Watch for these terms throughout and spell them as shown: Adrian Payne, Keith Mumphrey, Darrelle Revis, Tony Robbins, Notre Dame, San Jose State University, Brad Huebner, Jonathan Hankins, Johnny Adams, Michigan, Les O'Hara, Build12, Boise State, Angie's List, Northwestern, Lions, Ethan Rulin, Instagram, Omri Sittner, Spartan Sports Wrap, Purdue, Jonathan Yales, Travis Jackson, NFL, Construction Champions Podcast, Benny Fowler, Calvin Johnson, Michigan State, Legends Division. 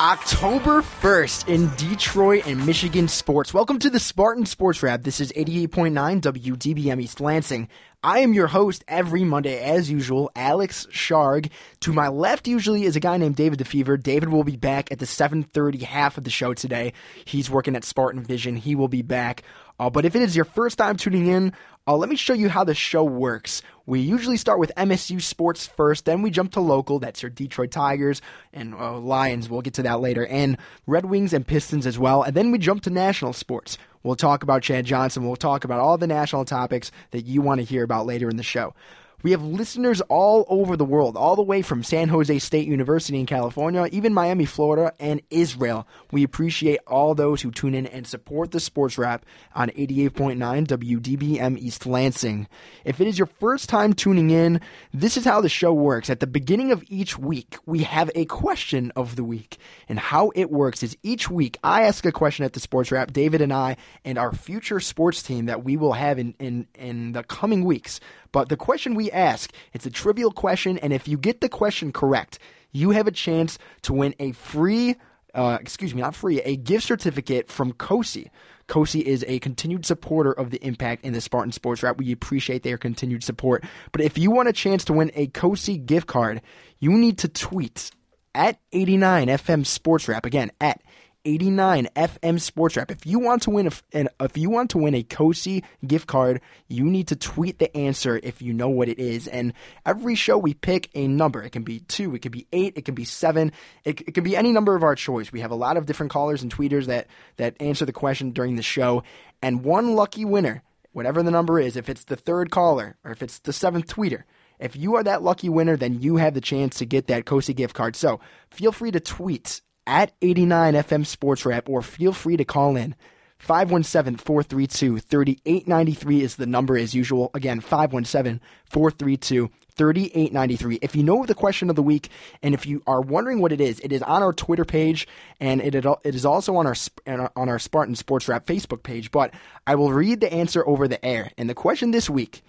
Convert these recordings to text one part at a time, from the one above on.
October 1st in Detroit and Michigan sports. Welcome to the Spartan Sports Wrap. This is 88.9 WDBM East Lansing. I am your host every Monday, as usual, Alex Sharg. To my left usually is a guy named David DeFever. David will be back at the 7:30 half of the show today. He's working at Spartan Vision. He will be back. But if it is your first time tuning in, let me show you how the show works. We usually start with MSU sports first, then we jump to local. That's your Detroit Tigers and Lions. We'll get to that later. And Red Wings and Pistons as well. And then we jump to national sports. We'll talk about Chad Johnson. We'll talk about all the national topics that you want to hear about later in the show. We have listeners all over the world, all the way from San Jose State University in California, even Miami, Florida, and Israel. We appreciate all those who tune in and support the Sports Wrap on 88.9 WDBM East Lansing. If it is your first time tuning in, this is how the show works. At the beginning of each week, we have a question of the week. And how it works is each week, I ask a question at the Sports Wrap, David and I, and our future sports team that we will have in the coming weeks. But the question we ask, it's a trivial question, and if you get the question correct, you have a chance to win a a gift certificate from Kosi. Kosi is a continued supporter of the Impact in the Spartan Sports Wrap. We appreciate their continued support. But if you want a chance to win a Kosi gift card, you need to tweet at 89FM Sports Wrap. Again, at 89FM Sports Wrap. If you want to win a Kosi gift card, you need to tweet the answer if you know what it is. And every show we pick a number. It can be 2, it can be 8, it can be 7, it can be any number of our choice. We have a lot of different callers and tweeters that answer the question during the show. And one lucky winner, whatever the number is, if it's the third caller or if it's the seventh tweeter, if you are that lucky winner, then you have the chance to get that Kosi gift card. So feel free to tweet at 89FM Sports Wrap, or feel free to call in. 517-432-3893 is the number as usual. Again, 517-432-3893. If you know the question of the week, and if you are wondering what it is on our Twitter page, and it is also on our Spartan Sports Wrap Facebook page, but I will read the answer over the air. And the question this week,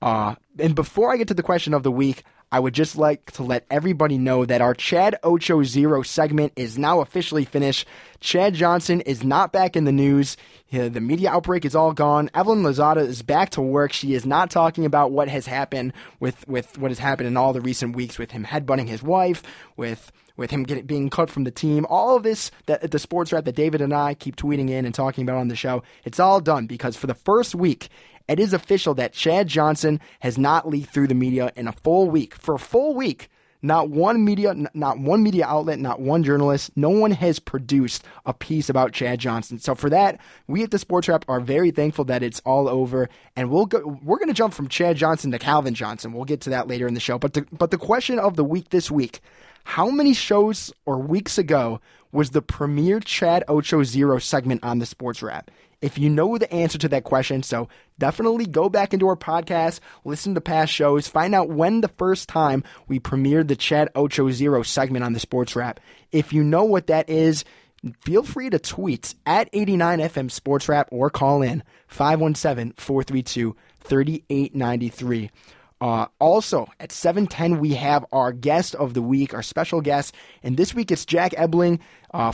and before I get to the question of the week, I would just like to let everybody know that our Chad Ocho Zero segment is now officially finished. Chad Johnson is not back in the news. The media outbreak is all gone. Evelyn Lozada is back to work. She is not talking about what has happened with what has happened in all the recent weeks with him headbutting his wife, with him being cut from the team. All of this, the Sports Wrap that David and I keep tweeting in and talking about on the show, it's all done because for the first week, it is official that Chad Johnson has not leaked through the media in a full week. For a full week, not one media outlet, not one journalist, no one has produced a piece about Chad Johnson. So for that, we at the Sports Wrap are very thankful that it's all over. And we're going to jump from Chad Johnson to Calvin Johnson. We'll get to that later in the show. But the question of the week this week, how many shows or weeks ago was the premier Chad Ocho Zero segment on the Sports Wrap? If you know the answer to that question, so definitely go back into our podcast, listen to past shows, find out when the first time we premiered the Chad Ocho Zero segment on the Sports Wrap. If you know what that is, feel free to tweet at 89FM Sports Wrap or call in 517-432-3893. Also, at 7:10, we have our guest of the week, our special guest, and this week it's Jack Ebling,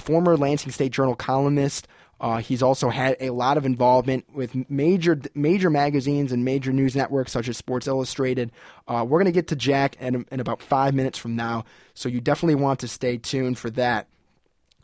former Lansing State Journal columnist. He's also had a lot of involvement with major magazines and major news networks such as Sports Illustrated. We're going to get to Jack in about 5 minutes from now, so you definitely want to stay tuned for that.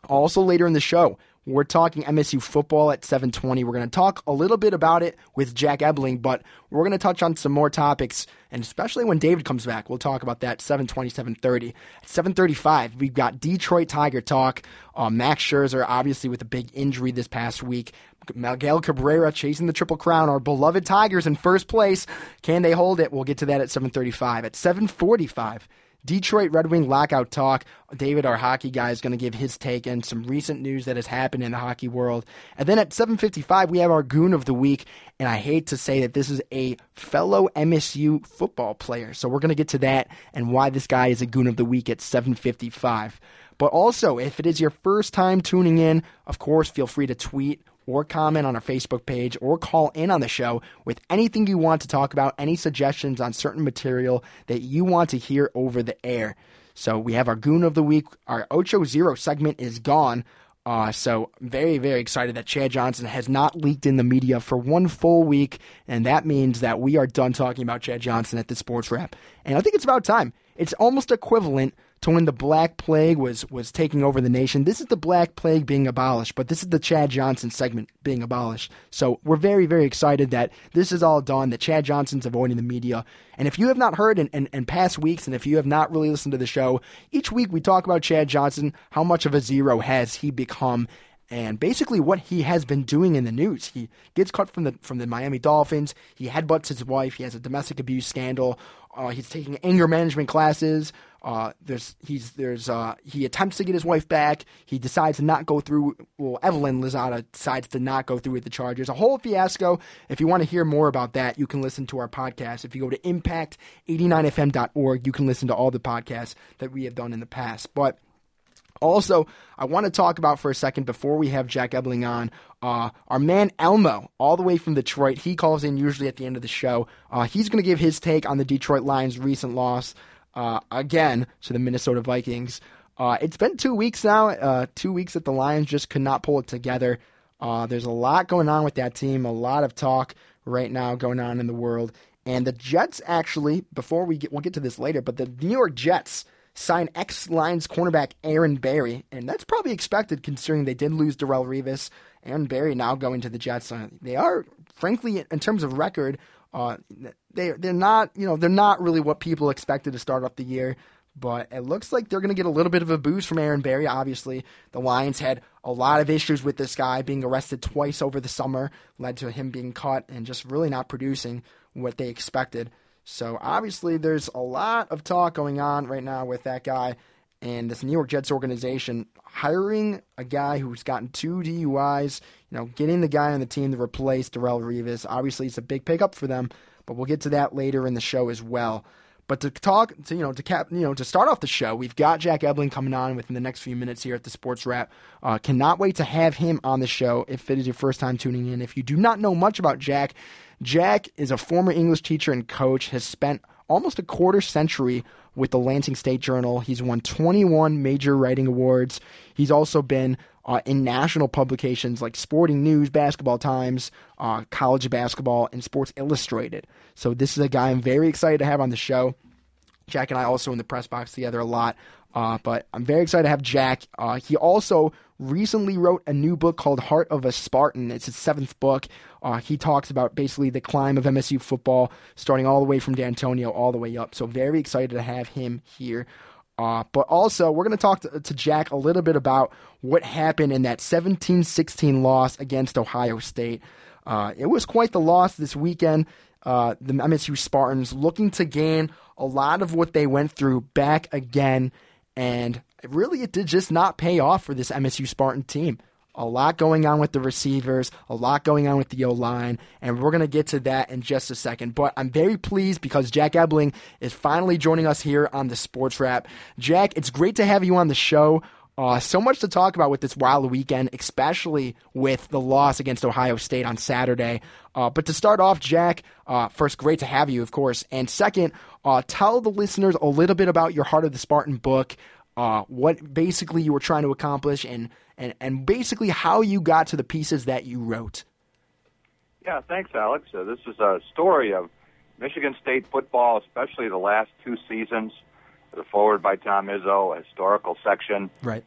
Also, later in the show, we're talking MSU football at 7:20. We're going to talk a little bit about it with Jack Ebling, but we're going to touch on some more topics, and especially when David comes back, we'll talk about that 7:20, 7:30. At 7:35, we've got Detroit Tiger Talk. Max Scherzer, obviously, with a big injury this past week. Miguel Cabrera chasing the Triple Crown. Our beloved Tigers in first place. Can they hold it? We'll get to that at 7:35. At 7:45, Detroit Red Wing lockout talk. David, our hockey guy, is going to give his take and some recent news that has happened in the hockey world. And then at 7:55, we have our Goon of the Week. And I hate to say that this is a fellow MSU football player. So we're going to get to that and why this guy is a Goon of the Week at 7:55. But also, if it is your first time tuning in, of course, feel free to tweet or comment on our Facebook page, or call in on the show with anything you want to talk about, any suggestions on certain material that you want to hear over the air. So we have our Goon of the Week. Our Ocho Zero segment is gone. So very, very excited that Chad Johnson has not leaked in the media for one full week, and that means that we are done talking about Chad Johnson at the Sports Wrap. And I think it's about time. It's almost equivalent to when the Black Plague was taking over the nation. This is the Black Plague being abolished, but this is the Chad Johnson segment being abolished. So we're very, very excited that this is all done, that Chad Johnson's avoiding the media. And if you have not heard in past weeks, and if you have not really listened to the show, each week we talk about Chad Johnson, how much of a zero has he become, and basically what he has been doing in the news. He gets cut from the Miami Dolphins. He headbutts his wife. He has a domestic abuse scandal. He's taking anger management classes. He attempts to get his wife back. He decides to not go through. Well, Evelyn Lozada decides to not go through with the Chargers. A whole fiasco. If you want to hear more about that, you can listen to our podcast. If you go to impact89fm.org, you can listen to all the podcasts that we have done in the past. But also, I want to talk about for a second before we have Jack Ebling on, our man Elmo, all the way from Detroit. He calls in usually at the end of the show. He's going to give his take on the Detroit Lions' recent loss again to the Minnesota Vikings. It's been 2 weeks now, 2 weeks that the Lions just could not pull it together. There's a lot going on with that team, a lot of talk right now going on in the world. And the Jets actually, we'll get to this later, but the New York Jets sign ex-Lions cornerback Aaron Berry, and that's probably expected considering they did lose Darrelle Revis. Aaron Berry now going to the Jets. They are, frankly, in terms of record, they're not really what people expected to start off the year. But it looks like they're going to get a little bit of a boost from Aaron Berry. Obviously, the Lions had a lot of issues with this guy being arrested twice over the summer, led to him being caught and just really not producing what they expected. So obviously there's a lot of talk going on right now with that guy and this New York Jets organization hiring a guy who's gotten 2 DUIs, getting the guy on the team to replace Darrelle Revis. Obviously it's a big pickup for them, but we'll get to that later in the show as well. But to start off the show, we've got Jack Ebling coming on within the next few minutes here at the Sports Wrap. Cannot wait to have him on the show if it is your first time tuning in. If you do not know much about Jack, Jack is a former English teacher and coach, has spent almost a quarter century with the Lansing State Journal. He's won 21 major writing awards. He's also been in national publications like Sporting News, Basketball Times, College Basketball, and Sports Illustrated. So this is a guy I'm very excited to have on the show. Jack and I also in the press box together a lot, but I'm very excited to have Jack. He also recently wrote a new book called Heart of a Spartan. It's his 7th book. He talks about basically the climb of MSU football, starting all the way from D'Antonio all the way up. So very excited to have him here. But also, we're going to talk to Jack a little bit about what happened in that 17-16 loss against Ohio State. It was quite the loss this weekend. The MSU Spartans looking to gain a lot of what they went through back again, and really it did just not pay off for this MSU Spartan team. A lot going on with the receivers, a lot going on with the O-line, and we're going to get to that in just a second. But I'm very pleased because Jack Ebling is finally joining us here on the Sports Wrap. Jack, it's great to have you on the show. So much to talk about with this wild weekend, especially with the loss against Ohio State on Saturday. But to start off, Jack, first, great to have you, of course. And second, tell the listeners a little bit about your Heart of the Spartan book, what basically you were trying to accomplish, and basically how you got to the pieces that you wrote. Yeah, thanks, Alex. This is a story of Michigan State football, especially the last 2 seasons. The forward by Tom Izzo, a historical section, right.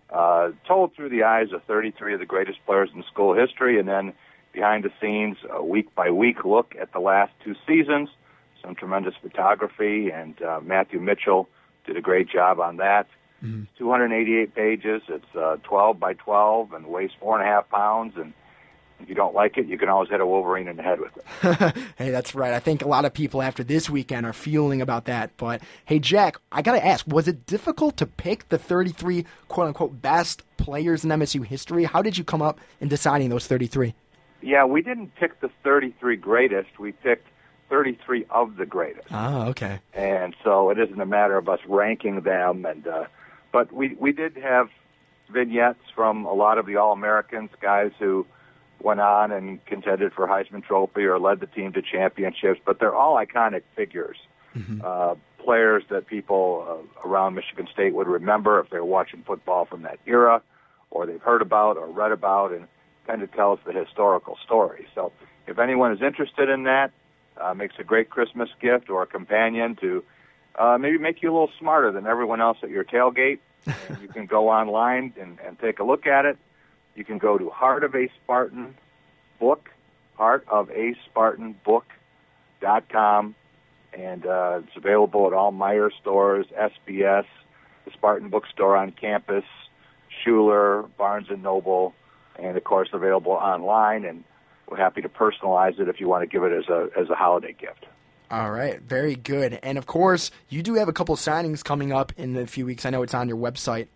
Told through the eyes of 33 of the greatest players in school history, and then behind the scenes, a week-by-week look at the last 2 seasons, some tremendous photography, and Matthew Mitchell did a great job on that. Mm-hmm. 288 pages, it's 12 by 12, and weighs 4.5 pounds, and If you don't like it, you can always hit a Wolverine in the head with it. Hey, that's right. I think a lot of people after this weekend are feeling about that. But, hey, Jack, I got to ask, was it difficult to pick the 33 quote-unquote best players in MSU history? How did you come up in deciding those 33? Yeah, we didn't pick the 33 greatest. We picked 33 of the greatest. Oh, okay. And so it isn't a matter of us ranking them. But we did have vignettes from a lot of the All-Americans, guys who went on and contended for Heisman Trophy or led the team to championships, but they're all iconic figures, players that people around Michigan State would remember if they're watching football from that era or they've heard about or read about and kind of tells the historical story. So if anyone is interested in that, makes a great Christmas gift or a companion to maybe make you a little smarter than everyone else at your tailgate. And you can go online and take a look at it. You can go to heartofaspartanbook.com, and it's available at all Meijer stores, SBS, the Spartan bookstore on campus, Schuler, Barnes & Noble, and, of course, available online. And we're happy to personalize it if you want to give it as a holiday gift. All right, very good. And, of course, you do have a couple signings coming up in a few weeks. I know it's on your website.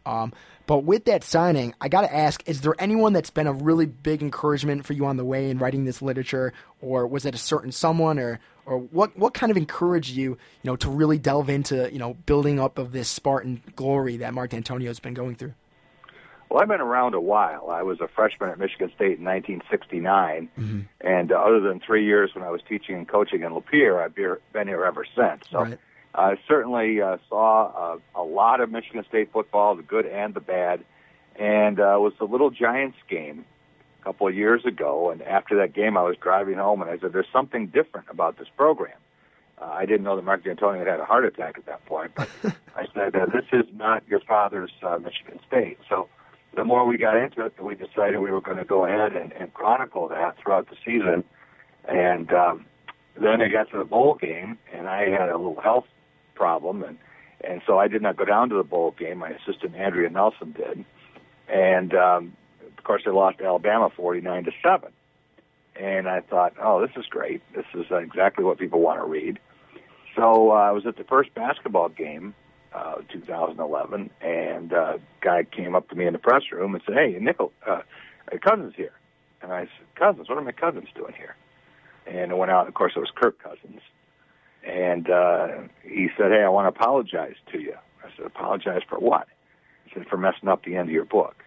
But with that signing, I got to ask, is there anyone that's been a really big encouragement for you on the way in writing this literature, or was it a certain someone, or what kind of encouraged you, to really delve into, building up of this Spartan glory that Mark D'Antonio's been going through? Well, I've been around a while. I was a freshman at Michigan State in 1969, and other than 3 years when I was teaching and coaching in Lapeer, I've been here ever since. So right. I certainly saw a lot of Michigan State football, the good and the bad, and it was the Little Giants game a couple of years ago, and after that game I was driving home, and I said, there's something different about this program. I didn't know that Mark D'Antonio had a heart attack at that point, but I said, this is not your father's Michigan State. So the more we got into it, we decided we were going to go ahead and chronicle that throughout the season. And then I got to the bowl game, and I had a little health problem, and so I did not go down to the bowl game. My assistant, Andrea Nelson, did. And, of course, they lost to Alabama 49-7. And I thought, oh, this is great. This is exactly what people want to read. So I was at the first basketball game, 2011, and a guy came up to me in the press room and said, hey, Cousin's here. And I said, Cousins? What are my cousins doing here? And I went out. Of course, it was Kirk Cousins. And he said, hey, I want to apologize to you. I said, apologize for what? He said, for messing up the end of your book.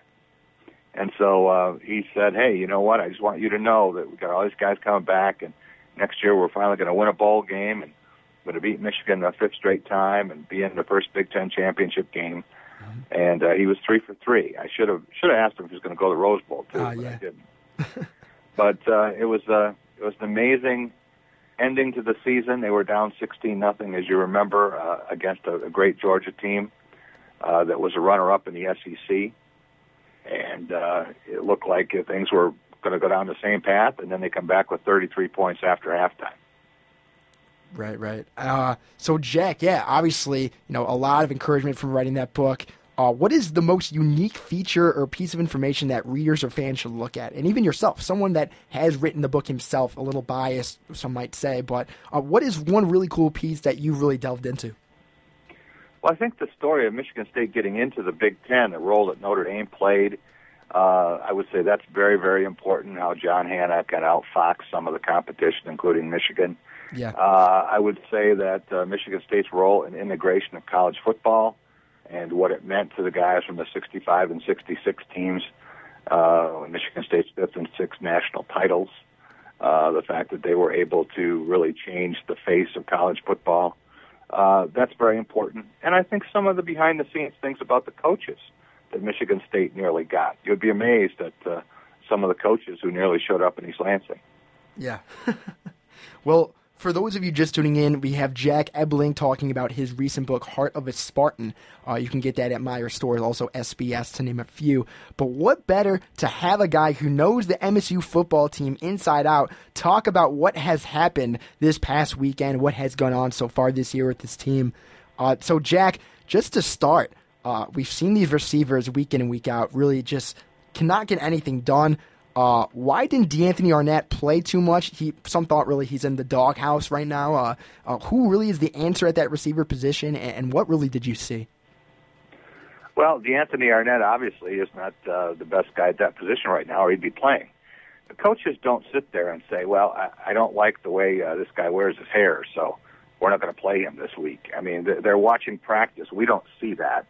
And so he said, hey, you know what? I just want you to know that we've got all these guys coming back, and next year we're finally going to win a bowl game, and going to beat Michigan a fifth straight time and be in the first Big Ten championship game. And he was 3 for 3. I should have asked him if he was going to go to the Rose Bowl, too, but I didn't. But it was an amazing ending to the season. They were down 16-0, as you remember, against a great Georgia team that was a runner-up in the SEC. And it looked like things were going to go down the same path, and then they come back with 33 points after halftime. Right. So, Jack, obviously, a lot of encouragement from writing that book. What is the most unique feature or piece of information that readers or fans should look at? And even yourself, someone that has written the book himself, a little biased, some might say, but what is one really cool piece that you really delved into? Well, I think the story of Michigan State getting into the Big Ten, the role that Notre Dame played, I would say that's very, very important, how John Hanna can outfox some of the competition, including Michigan. I would say that Michigan State's role in integration of college football and what it meant to the guys from the 65 and 66 teams, Michigan State's 5th and 6th national titles, the fact that they were able to really change the face of college football, that's very important. And I think some of the behind-the-scenes things about the coaches that Michigan State nearly got. You'd be amazed at some of the coaches who nearly showed up in East Lansing. Yeah. Well, for those of you just tuning in, we have Jack Ebling talking about his recent book, Heart of a Spartan. You can get that at Meijer stores, also SBS, to name a few. But what better to have a guy who knows the MSU football team inside out talk about what has happened this past weekend, what has gone on so far this year with this team. So, Jack, just to start, we've seen these receivers week in and week out really just cannot get anything done. Why didn't De'Anthony Arnett play too much? Some thought really he's in the doghouse right now. Who really is the answer at that receiver position, and what really did you see? Well, De'Anthony Arnett obviously is not the best guy at that position right now, or he'd be playing. The coaches don't sit there and say, well, I don't like the way this guy wears his hair, so we're not going to play him this week. I mean, they're watching practice. We don't see that.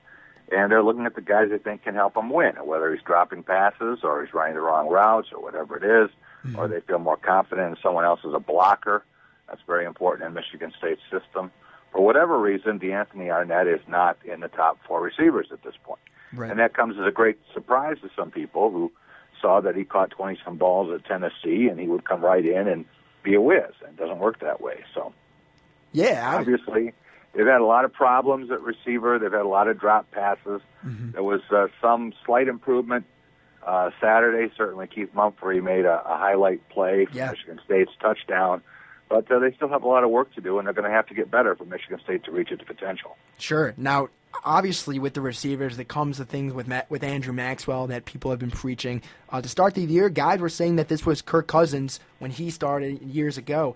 And they're looking at the guys they think can help them win, whether he's dropping passes or he's running the wrong routes or whatever it is, or they feel more confident in someone else as a blocker. That's very important in Michigan State's system. For whatever reason, De'Anthony Arnett is not in the top four receivers at this point. Right. And that comes as a great surprise to some people who saw that he caught 20-some balls at Tennessee and he would come right in and be a whiz. It doesn't work that way. So, yeah, obviously, they've had a lot of problems at receiver. They've had a lot of drop passes. There was some slight improvement Saturday. Certainly, Keith Mumphrey made a highlight play for Michigan State's touchdown. But they still have a lot of work to do, and they're going to have to get better for Michigan State to reach its potential. Sure. Now, obviously, with the receivers, that comes the things with Andrew Maxwell that people have been preaching. To start the year, guys were saying that this was Kirk Cousins when he started years ago.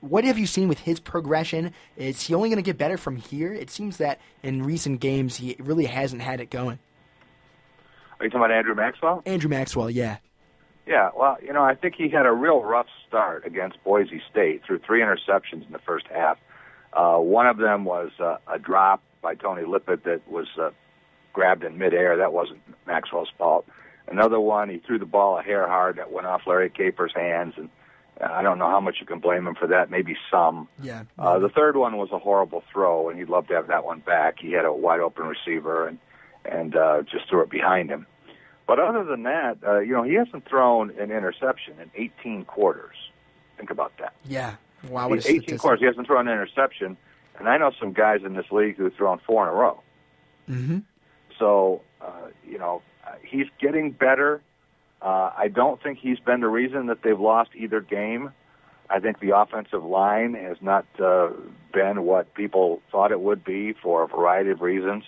What have you seen with his progression? Is he only going to get better from here? It seems that in recent games he really hasn't had it going. Are you talking about Andrew Maxwell? Andrew Maxwell, yeah. Yeah, well, you know, I think he had a real rough start against Boise State, threw three interceptions in the first half. One of them was a drop by Tony Lippett that was grabbed in midair. That wasn't Maxwell's fault. Another one, he threw the ball a hair hard that went off Larry Caper's hands, and I don't know how much you can blame him for that, maybe some. Yeah. The third one was a horrible throw, and he'd love to have that one back. He had a wide-open receiver and just threw it behind him. But other than that, you know, he hasn't thrown an interception in 18 quarters. Think about that. Yeah. Wow. 18 quarters, he hasn't thrown an interception, and I know some guys in this league who've thrown four in a row. So, you know, he's getting better. I don't think he's been the reason that they've lost either game. I think the offensive line has not been what people thought it would be for a variety of reasons.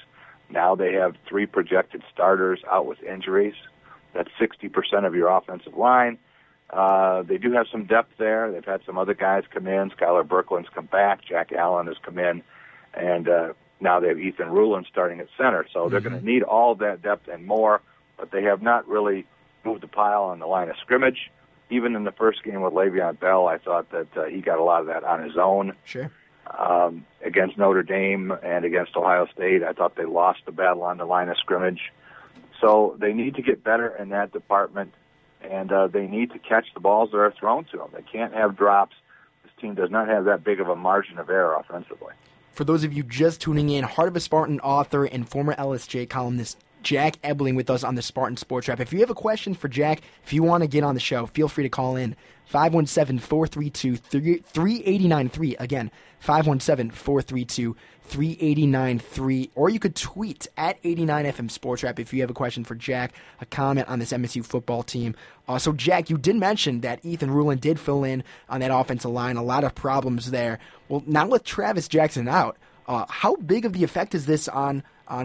Now they have three projected starters out with injuries. That's 60% of your offensive line. They do have some depth there. They've had some other guys come in. Skylar Berkelin's come back. Jack Allen has come in. And now they have Ethan Rulin starting at center. So they're going to need all that depth and more, but they have not really moved the pile on the line of scrimmage. Even in the first game with Le'Veon Bell, I thought that he got a lot of that on his own. Sure. Against Notre Dame and against Ohio State, I thought they lost the battle on the line of scrimmage. So they need to get better in that department, and they need to catch the balls that are thrown to them. They can't have drops. This team does not have that big of a margin of error offensively. For those of you just tuning in, Heart of a Spartan author and former LSJ columnist Jack Ebling with us on the Spartan Sports Wrap. If you have a question for Jack, if you want to get on the show, feel free to call in 517-432-3893. Again, 517-432-3893. Or you could tweet at 89FM Sports Wrap if you have a question for Jack, a comment on this MSU football team. So, Jack, you did mention that Ethan Rulin did fill in on that offensive line. A lot of problems there. Well, now with Travis Jackson out, how big of the effect is this on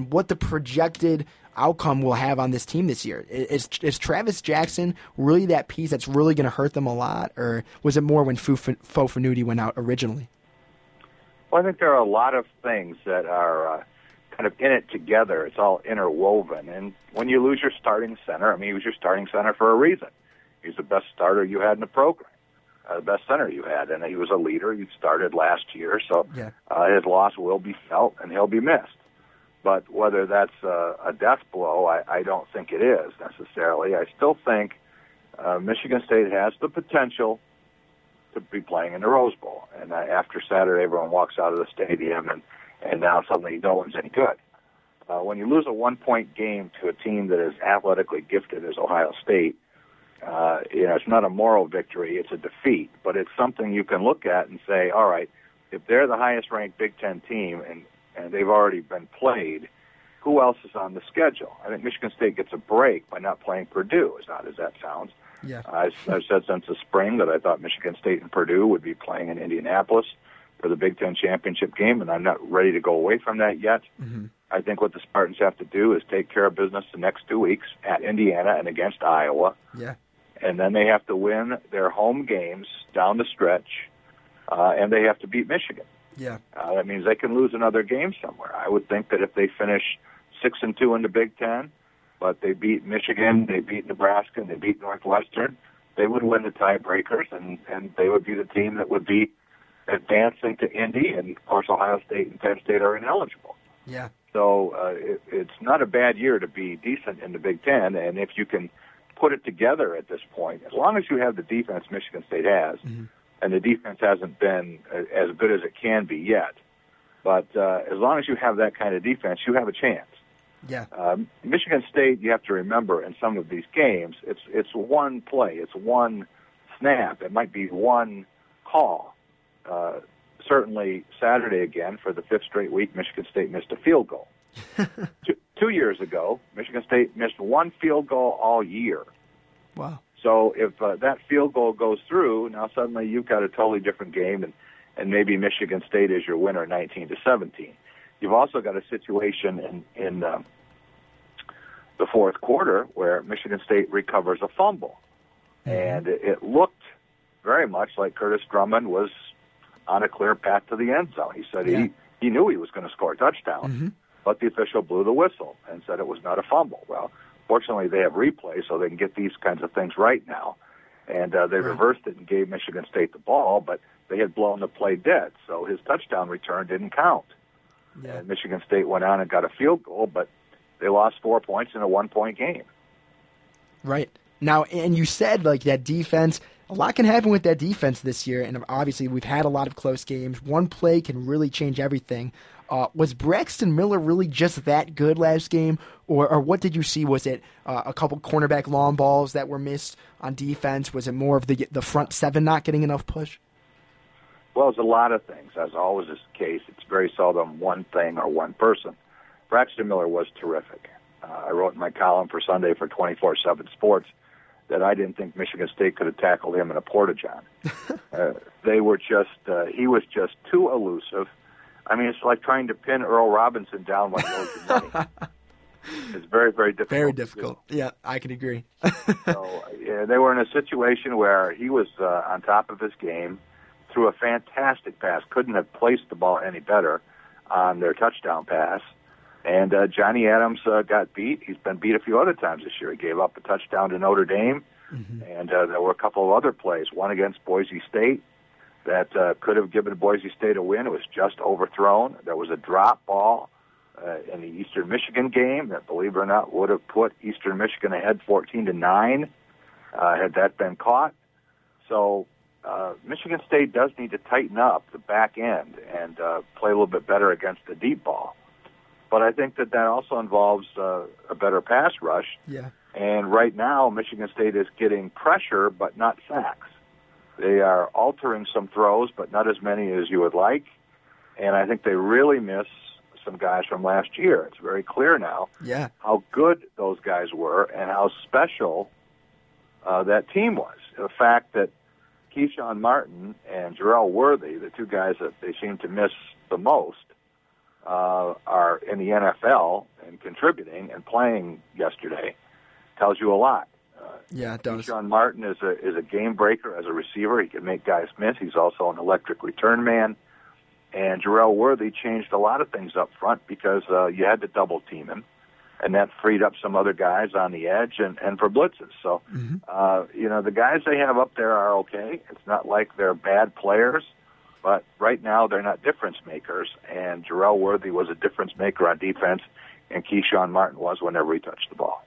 what the projected outcome will have on this team this year? Is Travis Jackson really that piece that's really going to hurt them a lot, or was it more when Fofanuti went out originally? Well, I think there are a lot of things that are kind of in it together. It's all interwoven. And when you lose your starting center, I mean, he was your starting center for a reason. He's the best starter you had in the program, the best center you had, and he was a leader. You started last year, so his loss will be felt, and he'll be missed. But whether that's a death blow, I don't think it is necessarily. I still think Michigan State has the potential to be playing in the Rose Bowl. And after Saturday, everyone walks out of the stadium, and now suddenly no one's any good. When you lose a one-point game to a team that is athletically gifted as Ohio State, you know, it's not a moral victory, it's a defeat. But it's something you can look at and say, all right, if they're the highest-ranked Big Ten team and they've already been played, who else is on the schedule? I think Michigan State gets a break by not playing Purdue, as odd as that sounds. Yeah. I've said since the spring that I thought Michigan State and Purdue would be playing in Indianapolis for the Big Ten championship game, and I'm not ready to go away from that yet. I think what the Spartans have to do is take care of business the next 2 weeks at Indiana and against Iowa. and then they have to win their home games down the stretch, and they have to beat Michigan. Yeah, that means they can lose another game somewhere. I would think that if they finish 6-2 in the Big Ten, but they beat Michigan, they beat Nebraska, and they beat Northwestern, they would win the tiebreakers, and they would be the team that would be advancing to Indy, and of course Ohio State and Penn State are ineligible. Yeah. So it's not a bad year to be decent in the Big Ten, and if you can put it together at this point, as long as you have the defense Michigan State has, mm-hmm. and the defense hasn't been as good as it can be yet, but as long as you have that kind of defense, you have a chance. Yeah. Michigan State, you have to remember, in some of these games, it's one play, it's one snap, it might be one call. Certainly Saturday again, for the fifth straight week, Michigan State missed a field goal. 2 years ago, Michigan State missed one field goal all year. Wow. So if that field goal goes through, now suddenly you've got a totally different game, and maybe Michigan State is your winner 19-17. You've also got a situation in the fourth quarter where Michigan State recovers a fumble. Mm-hmm. And it looked very much like Curtis Drummond was on a clear path to the end zone. He said he knew he was going to score a touchdown, mm-hmm. but the official blew the whistle and said it was not a fumble. Well, fortunately, they have replay, so they can get these kinds of things right now. And they reversed it and gave Michigan State the ball, but they had blown the play dead, so his touchdown return didn't count. Yeah. And Michigan State went on and got a field goal, but they lost 4 points in a one-point game. Right. Now, and you said, like, that defense, a lot can happen with that defense this year, and obviously we've had a lot of close games. One play can really change everything. Was Braxton Miller really just that good last game, or what did you see? Was it a couple cornerback long balls that were missed on defense? Was it more of the front seven not getting enough push? Well, it's a lot of things. As always is the case, it's very seldom one thing or one person. Braxton Miller was terrific. I wrote in my column for Sunday for 24/7 Sports that I didn't think Michigan State could have tackled him in a porta-john. They were he was just too elusive. I mean, it's like trying to pin Earl Robinson down when he owes you money. It's very, very difficult. Very difficult. Yeah, I can agree. So, yeah, they were in a situation where he was on top of his game, threw a fantastic pass, couldn't have placed the ball any better on their touchdown pass. And Johnny Adams got beat. He's been beat a few other times this year. He gave up a touchdown to Notre Dame, mm-hmm. and there were a couple of other plays, one against Boise State that could have given Boise State a win. It was just overthrown. There was a drop ball in the Eastern Michigan game that, believe it or not, would have put Eastern Michigan ahead 14-9 had that been caught. So Michigan State does need to tighten up the back end and play a little bit better against the deep ball. But I think that also involves a better pass rush. Yeah. And right now, Michigan State is getting pressure, but not sacks. They are altering some throws, but not as many as you would like. And I think they really miss some guys from last year. It's very clear now how good those guys were and how special that team was. The fact that Keyshawn Martin and Jarrell Worthy, the two guys that they seem to miss the most, are in the NFL and contributing and playing yesterday tells you a lot. It does. Keyshawn Martin is a game breaker as a receiver. He can make guys miss. He's also an electric return man. And Jarrell Worthy changed a lot of things up front because you had to double team him, and that freed up some other guys on the edge and for blitzes. So, mm-hmm. The guys they have up there are okay. It's not like they're bad players. But right now, they're not difference makers, and Jarrell Worthy was a difference maker on defense, and Keyshawn Martin was whenever he touched the ball.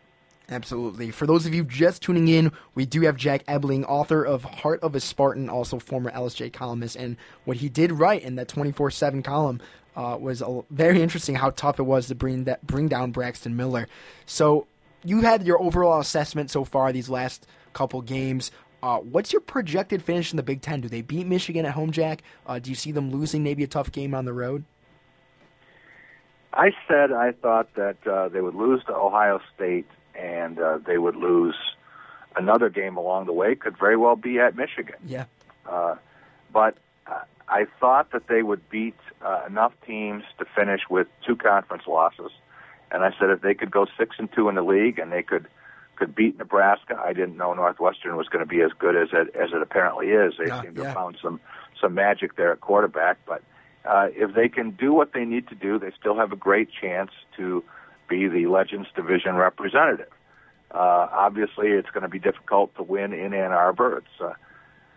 Absolutely. For those of you just tuning in, we do have Jack Ebling, author of Heart of a Spartan, also former LSJ columnist, and what he did write in that 24/7 column was very interesting, how tough it was to bring down Braxton Miller. So you had your overall assessment so far these last couple games. What's your projected finish in the Big Ten? Do they beat Michigan at home, Jack? Do you see them losing maybe a tough game on the road? I said I thought that they would lose to Ohio State and they would lose another game along the way. Could very well be at Michigan. Yeah. But I thought that they would beat enough teams to finish with two conference losses. And I said if they could go 6-2 in the league and they could could beat Nebraska. I didn't know Northwestern was going to be as good as it apparently is. They seem to have found some magic there at quarterback. But if they can do what they need to do, they still have a great chance to be the Legends Division representative. Obviously, it's going to be difficult to win in Ann Arbor. It's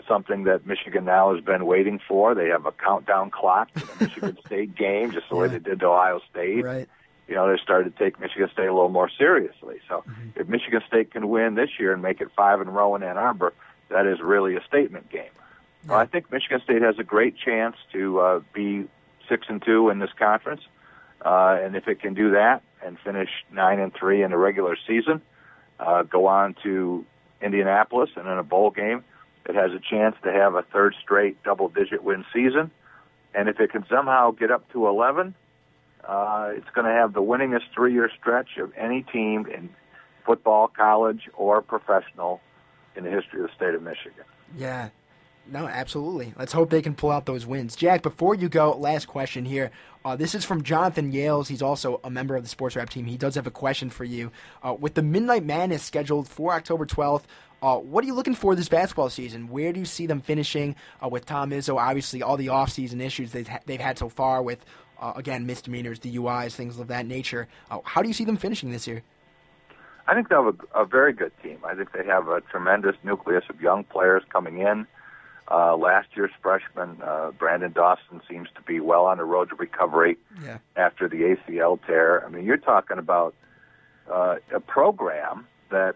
something that Michigan now has been waiting for. They have a countdown clock to the Michigan State game, just the way they did to Ohio State. Right. You know, they started to take Michigan State a little more seriously. So if Michigan State can win this year and make it 5 in a row in Ann Arbor, that is really a statement game. Yeah. Well, I think Michigan State has a great chance to be 6-2 in this conference. And if it can do that and finish 9-3 in the regular season, go on to Indianapolis and in a bowl game, it has a chance to have a third straight double-digit win season. And if it can somehow get up to 11, it's going to have the winningest three-year stretch of any team in football, college, or professional in the history of the state of Michigan. Yeah. No, absolutely. Let's hope they can pull out those wins. Jack, before you go, last question here. This is from Jonathan Yales. He's also a member of the Sports Wrap team. He does have a question for you. With the Midnight Madness scheduled for October 12th, what are you looking for this basketball season? Where do you see them finishing with Tom Izzo? Obviously, all the offseason issues they've had so far with, again, misdemeanors, DUIs, things of that nature. How do you see them finishing this year? I think they have a very good team. I think they have a tremendous nucleus of young players coming in. Last year's freshman, Brandon Dawson, seems to be well on the road to recovery after the ACL tear. I mean, you're talking about a program that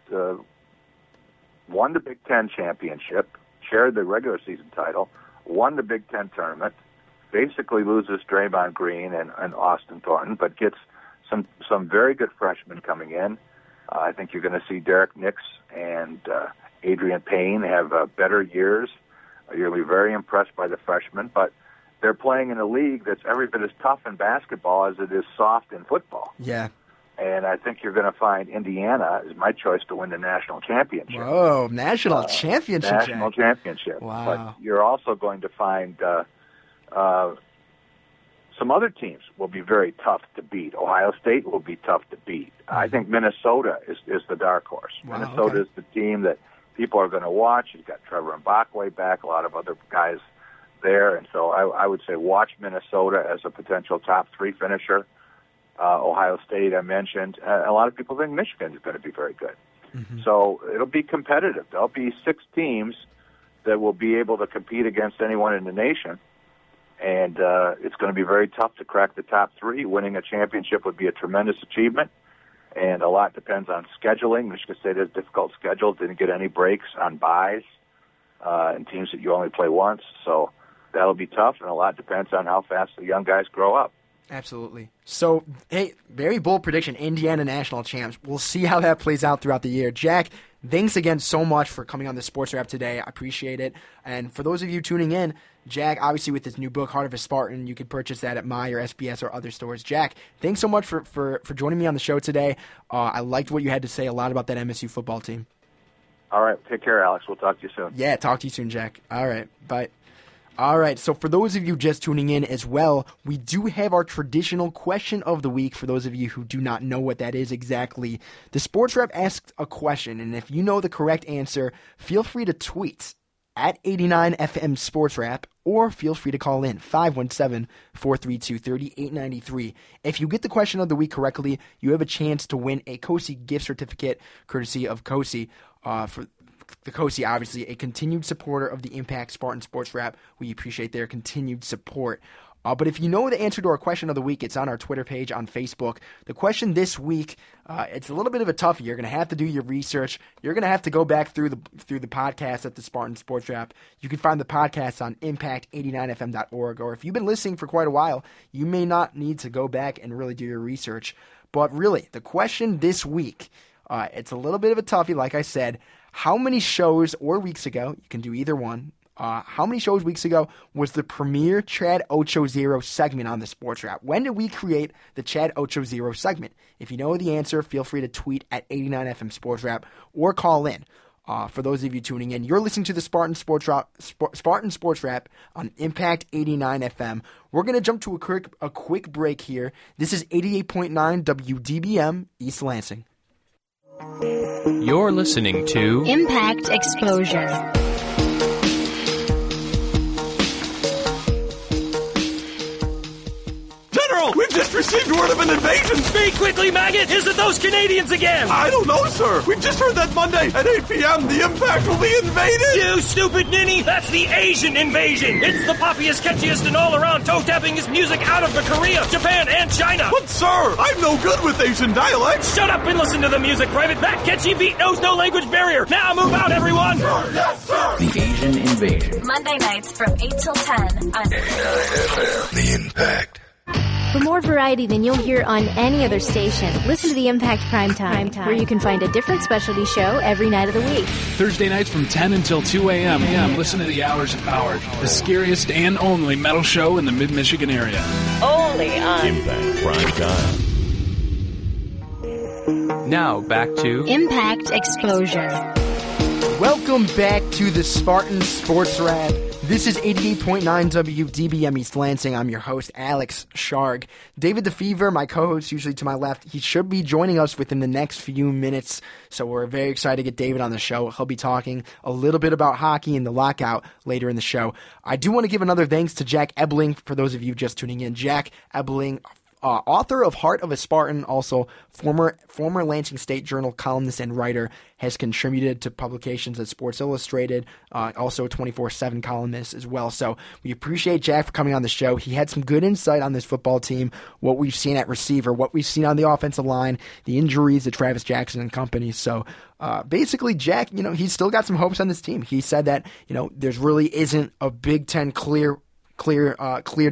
won the Big Ten championship, shared the regular season title, won the Big Ten tournament, basically loses Draymond Green and Austin Thornton, but gets some very good freshmen coming in. I think you're going to see Derek Nix and Adrian Payne have better years. You're going to be very impressed by the freshmen, but they're playing in a league that's every bit as tough in basketball as it is soft in football. Yeah. And I think you're going to find Indiana is my choice to win the national championship. Whoa, national championship. Wow. But you're also going to find some other teams will be very tough to beat. Ohio State will be tough to beat. I think Minnesota is the dark horse. Wow, Minnesota is the team that people are going to watch. You've got Trevor Mbakwe back, a lot of other guys there. And so I would say watch Minnesota as a potential top three finisher. Ohio State, I mentioned. A lot of people think Michigan is going to be very good. Mm-hmm. So it'll be competitive. There'll be 6 teams that will be able to compete against anyone in the nation. And it's going to be very tough to crack the top 3. Winning a championship would be a tremendous achievement. And a lot depends on scheduling. Michigan State has a difficult schedule, didn't get any breaks on byes and teams that you only play once. So that'll be tough, and a lot depends on how fast the young guys grow up. Absolutely. So, hey, very bold prediction, Indiana national champs. We'll see how that plays out throughout the year. Jack, thanks again so much for coming on the Sports Wrap today. I appreciate it. And for those of you tuning in, Jack, obviously with his new book, Heart of a Spartan, you can purchase that at My or SBS or other stores. Jack, thanks so much for joining me on the show today. I liked what you had to say a lot about that MSU football team. All right. Take care, Alex. We'll talk to you soon. Yeah, talk to you soon, Jack. All right. Bye. All right, so for those of you just tuning in as well, we do have our traditional question of the week. For those of you who do not know what that is exactly, the Sports Wrap asked a question, and if you know the correct answer, feel free to tweet at 89FM Sports Wrap, or feel free to call in 517-432-3893. If you get the question of the week correctly, you have a chance to win a Kosi gift certificate, courtesy of Kosi, for the Kosi, obviously, a continued supporter of the Impact Spartan Sports Wrap. We appreciate their continued support. But if you know the answer to our question of the week, it's on our Twitter page on Facebook. The question this week, it's a little bit of a toughie. You're going to have to do your research. You're going to have to go back through the podcast at the Spartan Sports Wrap. You can find the podcast on impact89fm.org. Or if you've been listening for quite a while, you may not need to go back and really do your research. But really, the question this week, it's a little bit of a toughie, like I said. How many shows or weeks ago, you can do either one, how many shows weeks ago was the premier Chad Ochoazero segment on the Sports Wrap? When did we create the Chad Ochoazero segment? If you know the answer, feel free to tweet at 89FM Sports Wrap or call in. For those of you tuning in, you're listening to the Spartan Sports Wrap on Impact 89 FM. We're going to jump to a quick break here. This is 88.9 WDBM East Lansing. You're listening to Impact Exposure. General, we've just received word of an invasion. Speak quickly, maggot. Is it those Canadians again? I don't know, sir. We've just heard that Monday at 8 p.m. the Impact will be invaded. You stupid ninny. That's the Asian invasion. It's the poppiest, catchiest, and all-around toe-tappingest music out of Korea, Japan, and China. But, sir, I'm no good with Asian dialects. Shut up and listen to the music, Private. That catchy beat knows no language barrier. Now move out, everyone. Sir, yes, sir. The Asian invasion. Monday nights from 8 till 10 on 89 FM. The Impact. For more variety than you'll hear on any other station, listen to the Impact Primetime, where you can find a different specialty show every night of the week. Thursday nights from 10 until 2 a.m. Listen to the Hours of Power, the scariest and only metal show in the Mid-Michigan area. Only on Impact Primetime. Now back to Impact Exposure. Welcome back to the Spartan Sports Wrap. This is 88.9 WDBM East Lansing. I'm your host, Alex Sharg. David the Fever, my co-host, usually to my left, he should be joining us within the next few minutes, so we're very excited to get David on the show. He'll be talking a little bit about hockey and the lockout later in the show. I do want to give another thanks to Jack Ebling, for those of you just tuning in. Jack Ebling, author of Heart of a Spartan, also former Lansing State Journal columnist and writer, has contributed to publications at Sports Illustrated, also a 24/7 columnist as well. So we appreciate Jack for coming on the show. He had some good insight on this football team, what we've seen at receiver, what we've seen on the offensive line, the injuries to Travis Jackson and company. So basically, Jack, he's still got some hopes on this team. He said that, there's really isn't a Big Ten clear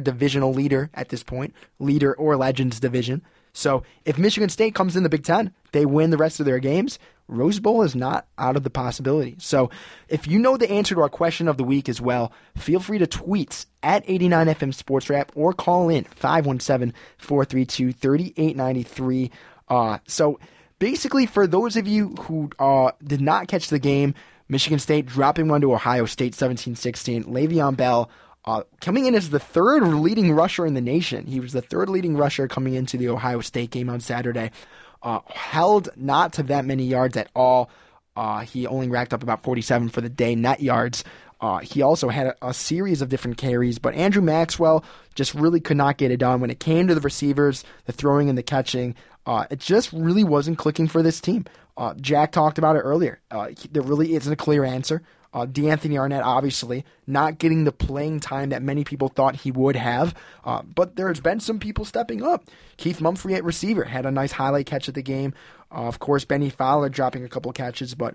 divisional leader at this point, leader or Legends division. So if Michigan State comes in the Big Ten, they win the rest of their games, Rose Bowl is not out of the possibility. So if you know the answer to our question of the week as well, feel free to tweet at 89FM Sports Wrap or call in 517-432-3893. So basically, for those of you who did not catch the game, Michigan State dropping one to Ohio State 17-16, Le'Veon Bell coming in as the third leading rusher in the nation. He was the third leading rusher coming into the Ohio State game on Saturday. Held not to that many yards at all. He only racked up about 47 for the day, net yards. He also had a series of different carries, but Andrew Maxwell just really could not get it done. When it came to the receivers, the throwing and the catching, it just really wasn't clicking for this team. Jack talked about it earlier. There really isn't a clear answer. De'Anthony Arnett, obviously, not getting the playing time that many people thought he would have, but there's been some people stepping up. Keith Mumphrey at receiver had a nice highlight catch at the game. Of course, Benny Fowler dropping a couple catches, but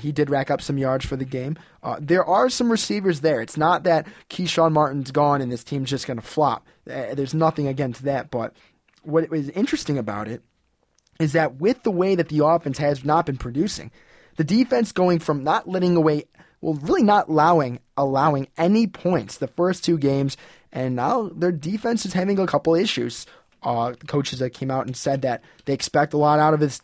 he did rack up some yards for the game. There are some receivers there. It's not that Keyshawn Martin's gone and this team's just going to flop. There's nothing against that, but what is interesting about it is that with the way that the offense has not been producing, the defense going from not letting away, well, really not allowing any points the first two games, and now their defense is having a couple issues. Coaches that came out and said that they expect a lot out of this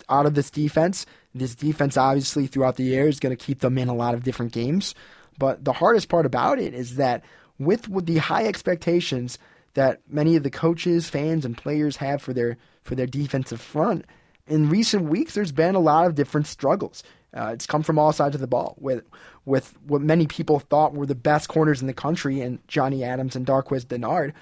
defense. This defense, obviously, throughout the year is going to keep them in a lot of different games. But the hardest part about it is that with the high expectations that many of the coaches, fans, and players have for their defensive front, in recent weeks there's been a lot of different struggles. It's come from all sides of the ball with what many people thought were the best corners in the country, and Johnny Adams and Darquez Dennard.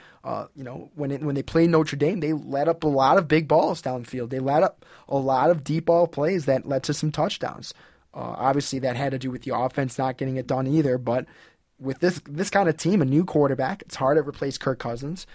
When they played Notre Dame, they let up a lot of big balls downfield. They let up a lot of deep ball plays that led to some touchdowns. Obviously, that had to do with the offense not getting it done either. But with this kind of team, a new quarterback, it's hard to replace Kirk Cousins.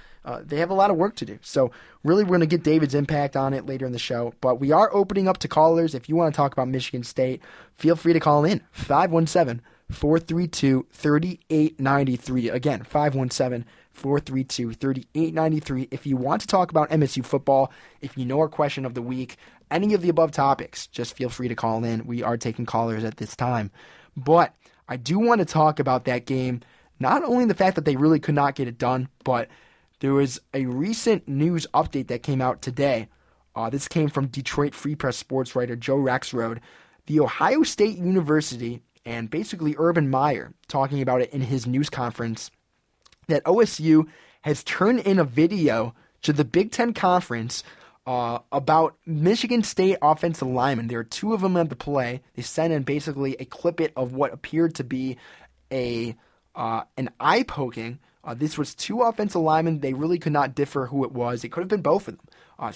They have a lot of work to do. So really, we're going to get David's impact on it later in the show. But we are opening up to callers. If you want to talk about Michigan State, feel free to call in. 517-432-3893. Again, 517-432-3893. If you want to talk about MSU football, if you know our question of the week, any of the above topics, just feel free to call in. We are taking callers at this time. But I do want to talk about that game, not only the fact that they really could not get it done, but there was a recent news update that came out today. This came from Detroit Free Press sports writer Joe Rexroad. The Ohio State University and basically Urban Meyer talking about it in his news conference that OSU has turned in a video to the Big Ten Conference about Michigan State offensive linemen. There are two of them at the play. They sent in basically a clip it of what appeared to be an eye poking. This was two offensive linemen. They really could not differ who it was. It could have been both of them.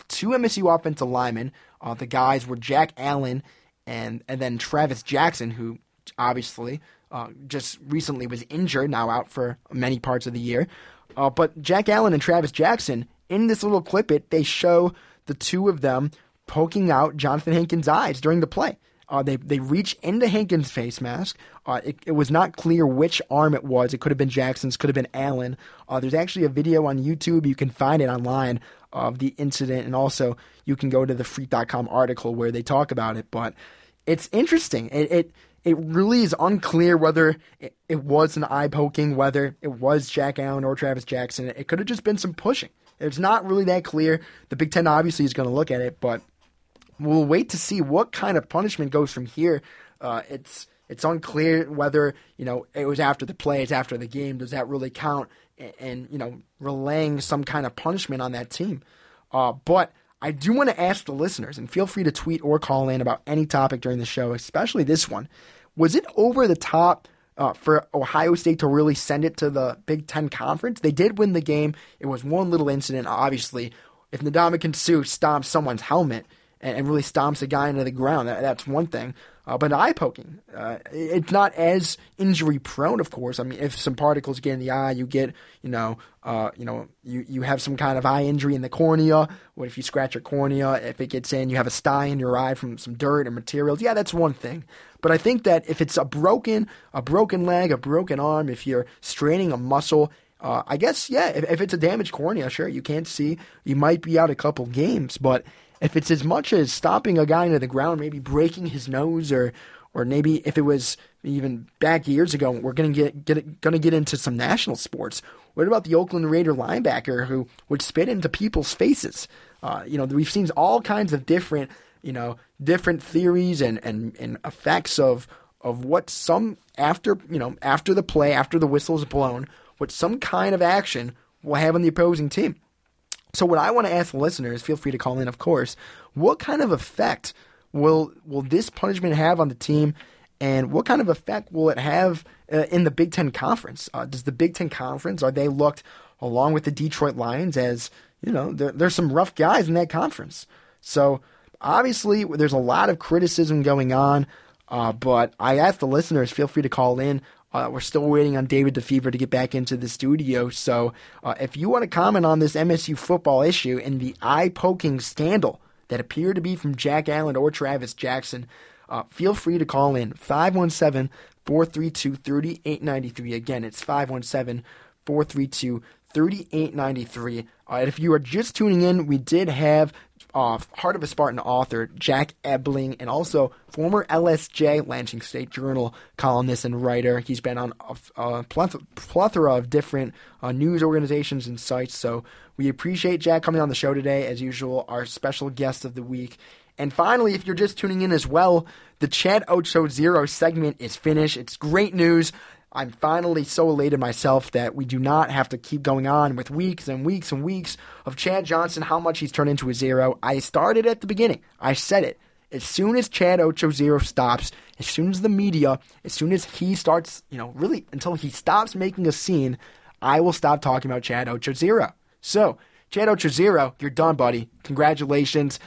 Two MSU offensive linemen. The guys were Jack Allen and then Travis Jackson, who obviously just recently was injured, now out for many parts of the year. But Jack Allen and Travis Jackson, in this little clip it, they show the two of them poking out Jonathan Hankins' eyes during the play. They reach into Hankins' face mask. It was not clear which arm it was. It could have been Jackson's, could have been Allen. There's actually a video on YouTube. You can find it online of the incident, and also you can go to the Freak.com article where they talk about it. But it's interesting. It really is unclear whether it was an eye poking, whether it was Jack Allen or Travis Jackson. It could have just been some pushing. It's not really that clear. The Big Ten obviously is going to look at it, but we'll wait to see what kind of punishment goes from here. It's unclear whether, it was after the play, it's after the game. Does that really count? And relaying some kind of punishment on that team. But I do want to ask the listeners, and feel free to tweet or call in about any topic during the show, especially this one. Was it over the top for Ohio State to really send it to the Big Ten Conference? They did win the game. It was one little incident, obviously. If Ndamukong Suh stomps someone's helmet, and really stomps a guy into the ground. That's one thing. But eye-poking, it's not as injury-prone, of course. I mean, if some particles get in the eye, you get, you have some kind of eye injury in the cornea. What if you scratch your cornea? If it gets in, you have a sty in your eye from some dirt or materials. Yeah, that's one thing. But I think that if it's a broken leg, a broken arm, if you're straining a muscle, I guess, yeah, if it's a damaged cornea, sure, you can't see. You might be out a couple games, but if it's as much as stomping a guy into the ground, maybe breaking his nose, or maybe if it was even back years ago, we're gonna get into some national sports. What about the Oakland Raider linebacker who would spit into people's faces? We've seen all kinds of different theories and effects of what some after the play, after the whistle is blown, what some kind of action will have on the opposing team. So what I want to ask the listeners, feel free to call in, of course, what kind of effect will this punishment have on the team, and what kind of effect will it have in the Big Ten Conference? Does the Big Ten Conference, are they looked, along with the Detroit Lions, as, there's some rough guys in that conference? So obviously there's a lot of criticism going on, but I ask the listeners, feel free to call in. We're still waiting on David DeFever to get back into the studio, so if you want to comment on this MSU football issue and the eye-poking scandal that appeared to be from Jack Allen or Travis Jackson, feel free to call in 517-432-3893. Again, it's 517-432-3893. And if you are just tuning in, we did have Heart of a Spartan author Jack Ebling, and also former LSJ, Lansing State Journal, columnist and writer. He's been on a plethora of different news organizations and sites, so we appreciate Jack coming on the show today, as usual, our special guest of the week. And finally, if you're just tuning in as well, the Chad Ocho Zero segment is finished. It's great news. I'm finally so elated myself that we do not have to keep going on with weeks and weeks and weeks of Chad Johnson, how much he's turned into a zero. I started at the beginning. I said it. As soon as Chad Ocho-Zero stops, as soon as the media, as soon as he starts, really until he stops making a scene, I will stop talking about Chad Ocho-Zero. So, Chad Ocho-Zero, you're done, buddy. Congratulations.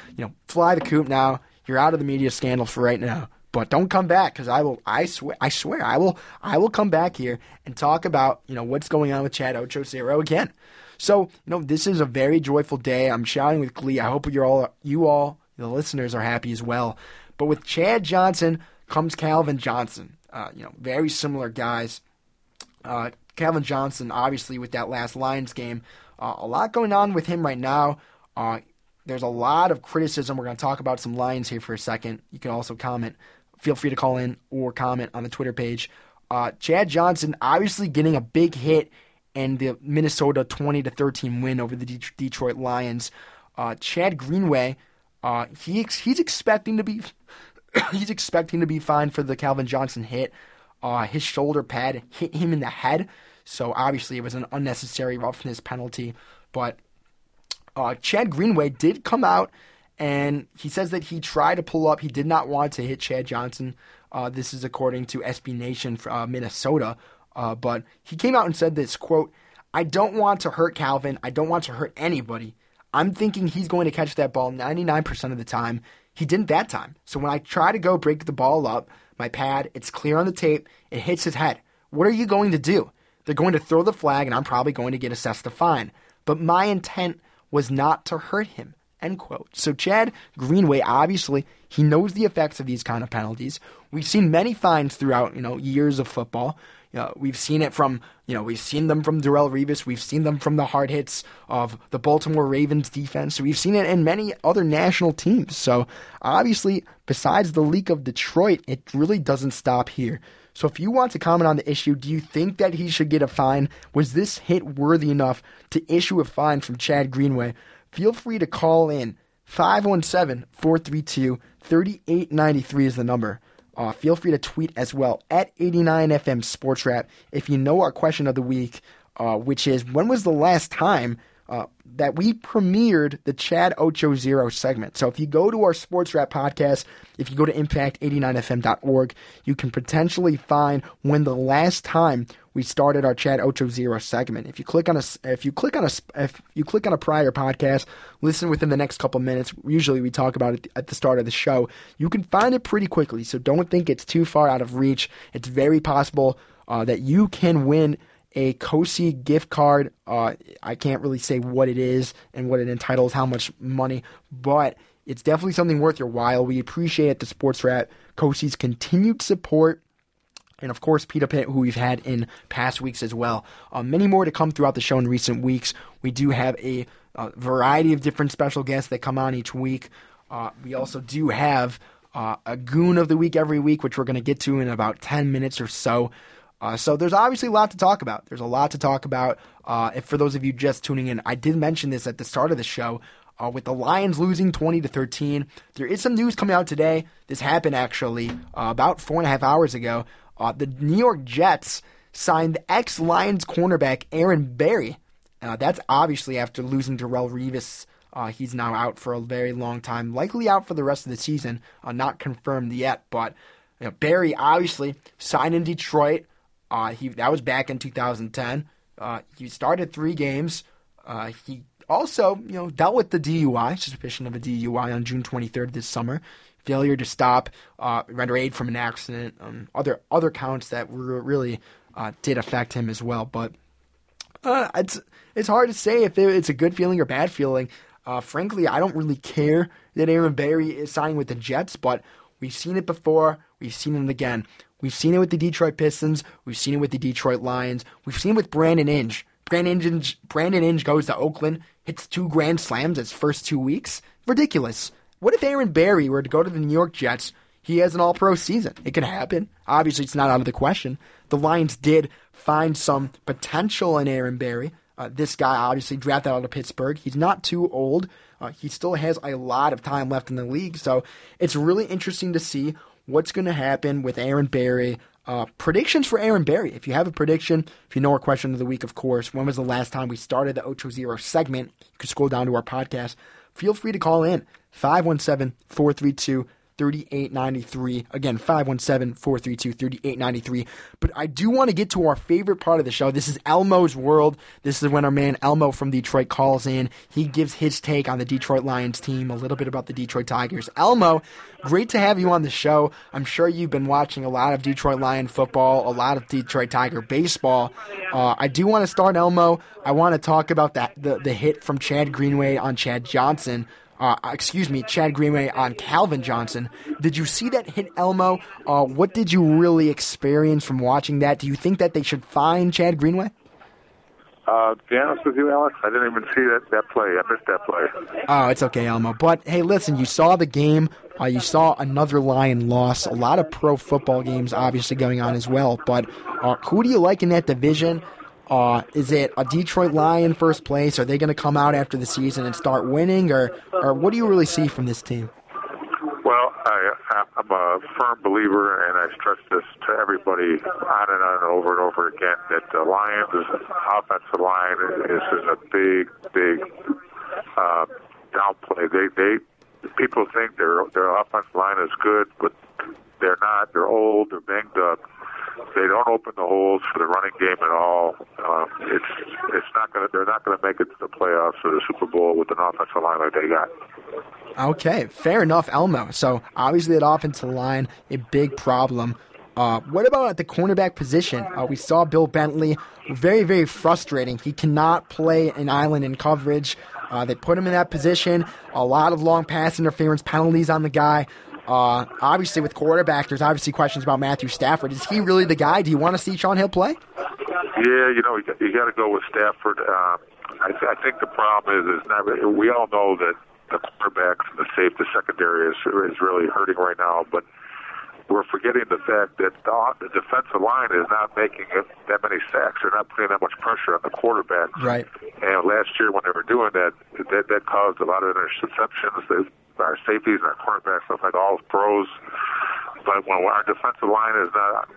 Fly the coop now. You're out of the media scandal for right now. But don't come back, because I swear I will come back here and talk about, what's going on with Chad Ocho-Zero again. So, this is a very joyful day. I'm shouting with glee. I hope you all, the listeners, are happy as well. But with Chad Johnson comes Calvin Johnson. Very similar guys. Calvin Johnson, obviously, with that last Lions game. A lot going on with him right now. There's a lot of criticism. We're going to talk about some Lions here for a second. You can also comment. Feel free to call in or comment on the Twitter page. Chad Johnson obviously getting a big hit in the Minnesota 20-13 win over the Detroit Lions. Chad Greenway, he's expecting to be fine for the Calvin Johnson hit. His shoulder pad hit him in the head, so obviously it was an unnecessary roughness penalty. But Chad Greenway did come out, and he says that he tried to pull up. He did not want to hit Chad Johnson. This is according to SB Nation from Minnesota. But he came out and said this, quote, "I don't want to hurt Calvin. I don't want to hurt anybody. I'm thinking he's going to catch that ball 99% of the time. He didn't that time. So when I try to go break the ball up, my pad, it's clear on the tape, it hits his head. What are you going to do? They're going to throw the flag, and I'm probably going to get assessed a fine. But my intent was not to hurt him," end quote. So Chad Greenway, obviously, he knows the effects of these kind of penalties. We've seen many fines throughout, years of football. We've seen it from, we've seen them from Darrelle Revis. We've seen them from the hard hits of the Baltimore Ravens defense. We've seen it in many other national teams. So obviously, besides the leak of Detroit, it really doesn't stop here. So if you want to comment on the issue, do you think that he should get a fine? Was this hit worthy enough to issue a fine from Chad Greenway? Feel free to call in. 517-432-3893 is the number. Feel free to tweet as well at 89FM Sports Wrap if you know our question of the week, which is, when was the last time that we premiered the Chad Ocho Zero segment? So if you go to our Sports Wrap podcast, if you go to impact89fm.org, you can potentially find when the last time we started our Chad Ocho Zero segment. If you click on a prior podcast, listen within the next couple minutes. Usually we talk about it at the start of the show. You can find it pretty quickly, so don't think it's too far out of reach. It's very possible that you can win a Kosi gift card. I can't really say what it is and what it entitles, how much money, but it's definitely something worth your while. We appreciate the Sports Wrap, Kosi's continued support, and of course Peter Pitt, who we've had in past weeks as well. Many more to come throughout the show in recent weeks. We do have a variety of different special guests that come on each week. We also do have a Goon of the Week every week, which we're going to get to in about 10 minutes or so. So there's obviously a lot to talk about. There's a lot to talk about. If for those of you just tuning in, I did mention this at the start of the show. With the Lions losing 20-13, there is some news coming out today. This happened actually about 4.5 hours ago. The New York Jets signed ex-Lions cornerback Aaron Berry. That's obviously after losing Jarrell Revis. He's now out for a very long time, likely out for the rest of the season. Not confirmed yet, but Berry obviously signed in Detroit. That was back in 2010. He started 3 games. He also, dealt with the DUI, suspicion of a DUI on June 23rd this summer, failure to stop, render aid from an accident, other counts that really did affect him as well. But it's hard to say if it's a good feeling or bad feeling. Frankly, I don't really care that Aaron Berry is signing with the Jets, but we've seen it before. We've seen it again. We've seen it with the Detroit Pistons. We've seen it with the Detroit Lions. We've seen it with Brandon Inge. Brandon Inge goes to Oakland, hits 2 grand slams his first 2 weeks. Ridiculous. What if Aaron Berry were to go to the New York Jets? He has an all-pro season. It could happen. Obviously, it's not out of the question. The Lions did find some potential in Aaron Berry. This guy obviously drafted out of Pittsburgh. He's not too old. He still has a lot of time left in the league. So it's really interesting to see what's going to happen with Aaron Berry. Predictions for Aaron Berry. If you have a prediction, if you know our question of the week, of course, when was the last time we started the Ocho Zero segment, you can scroll down to our podcast. Feel free to call in, 517-432-3893. Again, 517-432-3893. But I do want to get to our favorite part of the show. This is Elmo's World. This is when our man Elmo from Detroit calls in. He gives his take on the Detroit Lions team, a little bit about the Detroit Tigers. Elmo, great to have you on the show. I'm sure you've been watching a lot of Detroit Lion football, a lot of Detroit Tiger baseball. I do want to start, Elmo. I want to talk about the hit from Chad Greenway on Chad Johnson. Chad Greenway on Calvin Johnson. Did you see that hit, Elmo? What did you really experience from watching that? Do you think that they should fine Chad Greenway? To be honest with you, Alex, I didn't even see that play. I missed that play. Oh, it's okay, Elmo. But, hey, listen, you saw the game. You saw another Lion loss. A lot of pro football games obviously going on as well. But who do you like in that division? Is it a Detroit Lion first place? Are they going to come out after the season and start winning, or what do you really see from this team? Well, I'm a firm believer, and I stress this to everybody on and over again, that the Lions' offensive line is in a big downplay. People think their offensive line is good, but they're not. They're old. They're banged up. They don't open the holes for the running game at all. It's not going. They're not going to make it to the playoffs or the Super Bowl with an offensive line like they got. Okay, fair enough, Elmo. So obviously, that offensive line a big problem. What about at the cornerback position? We saw Bill Bentley, very, very frustrating. He cannot play an island in coverage. They put him in that position. A lot of long pass interference penalties on the guy. Obviously, with quarterback, there's obviously questions about Matthew Stafford. Is he really the guy? Do you want to see Sean Hill play? Yeah, you got to go with Stafford. I think the problem is we all know that the quarterbacks and the secondary is really hurting right now, but we're forgetting the fact that the defensive line is not making that many sacks. They're not putting that much pressure on the quarterback. Right. And last year when they were doing that caused a lot of interceptions. Our safeties and our cornerbacks look like all pros. But when our defensive line is not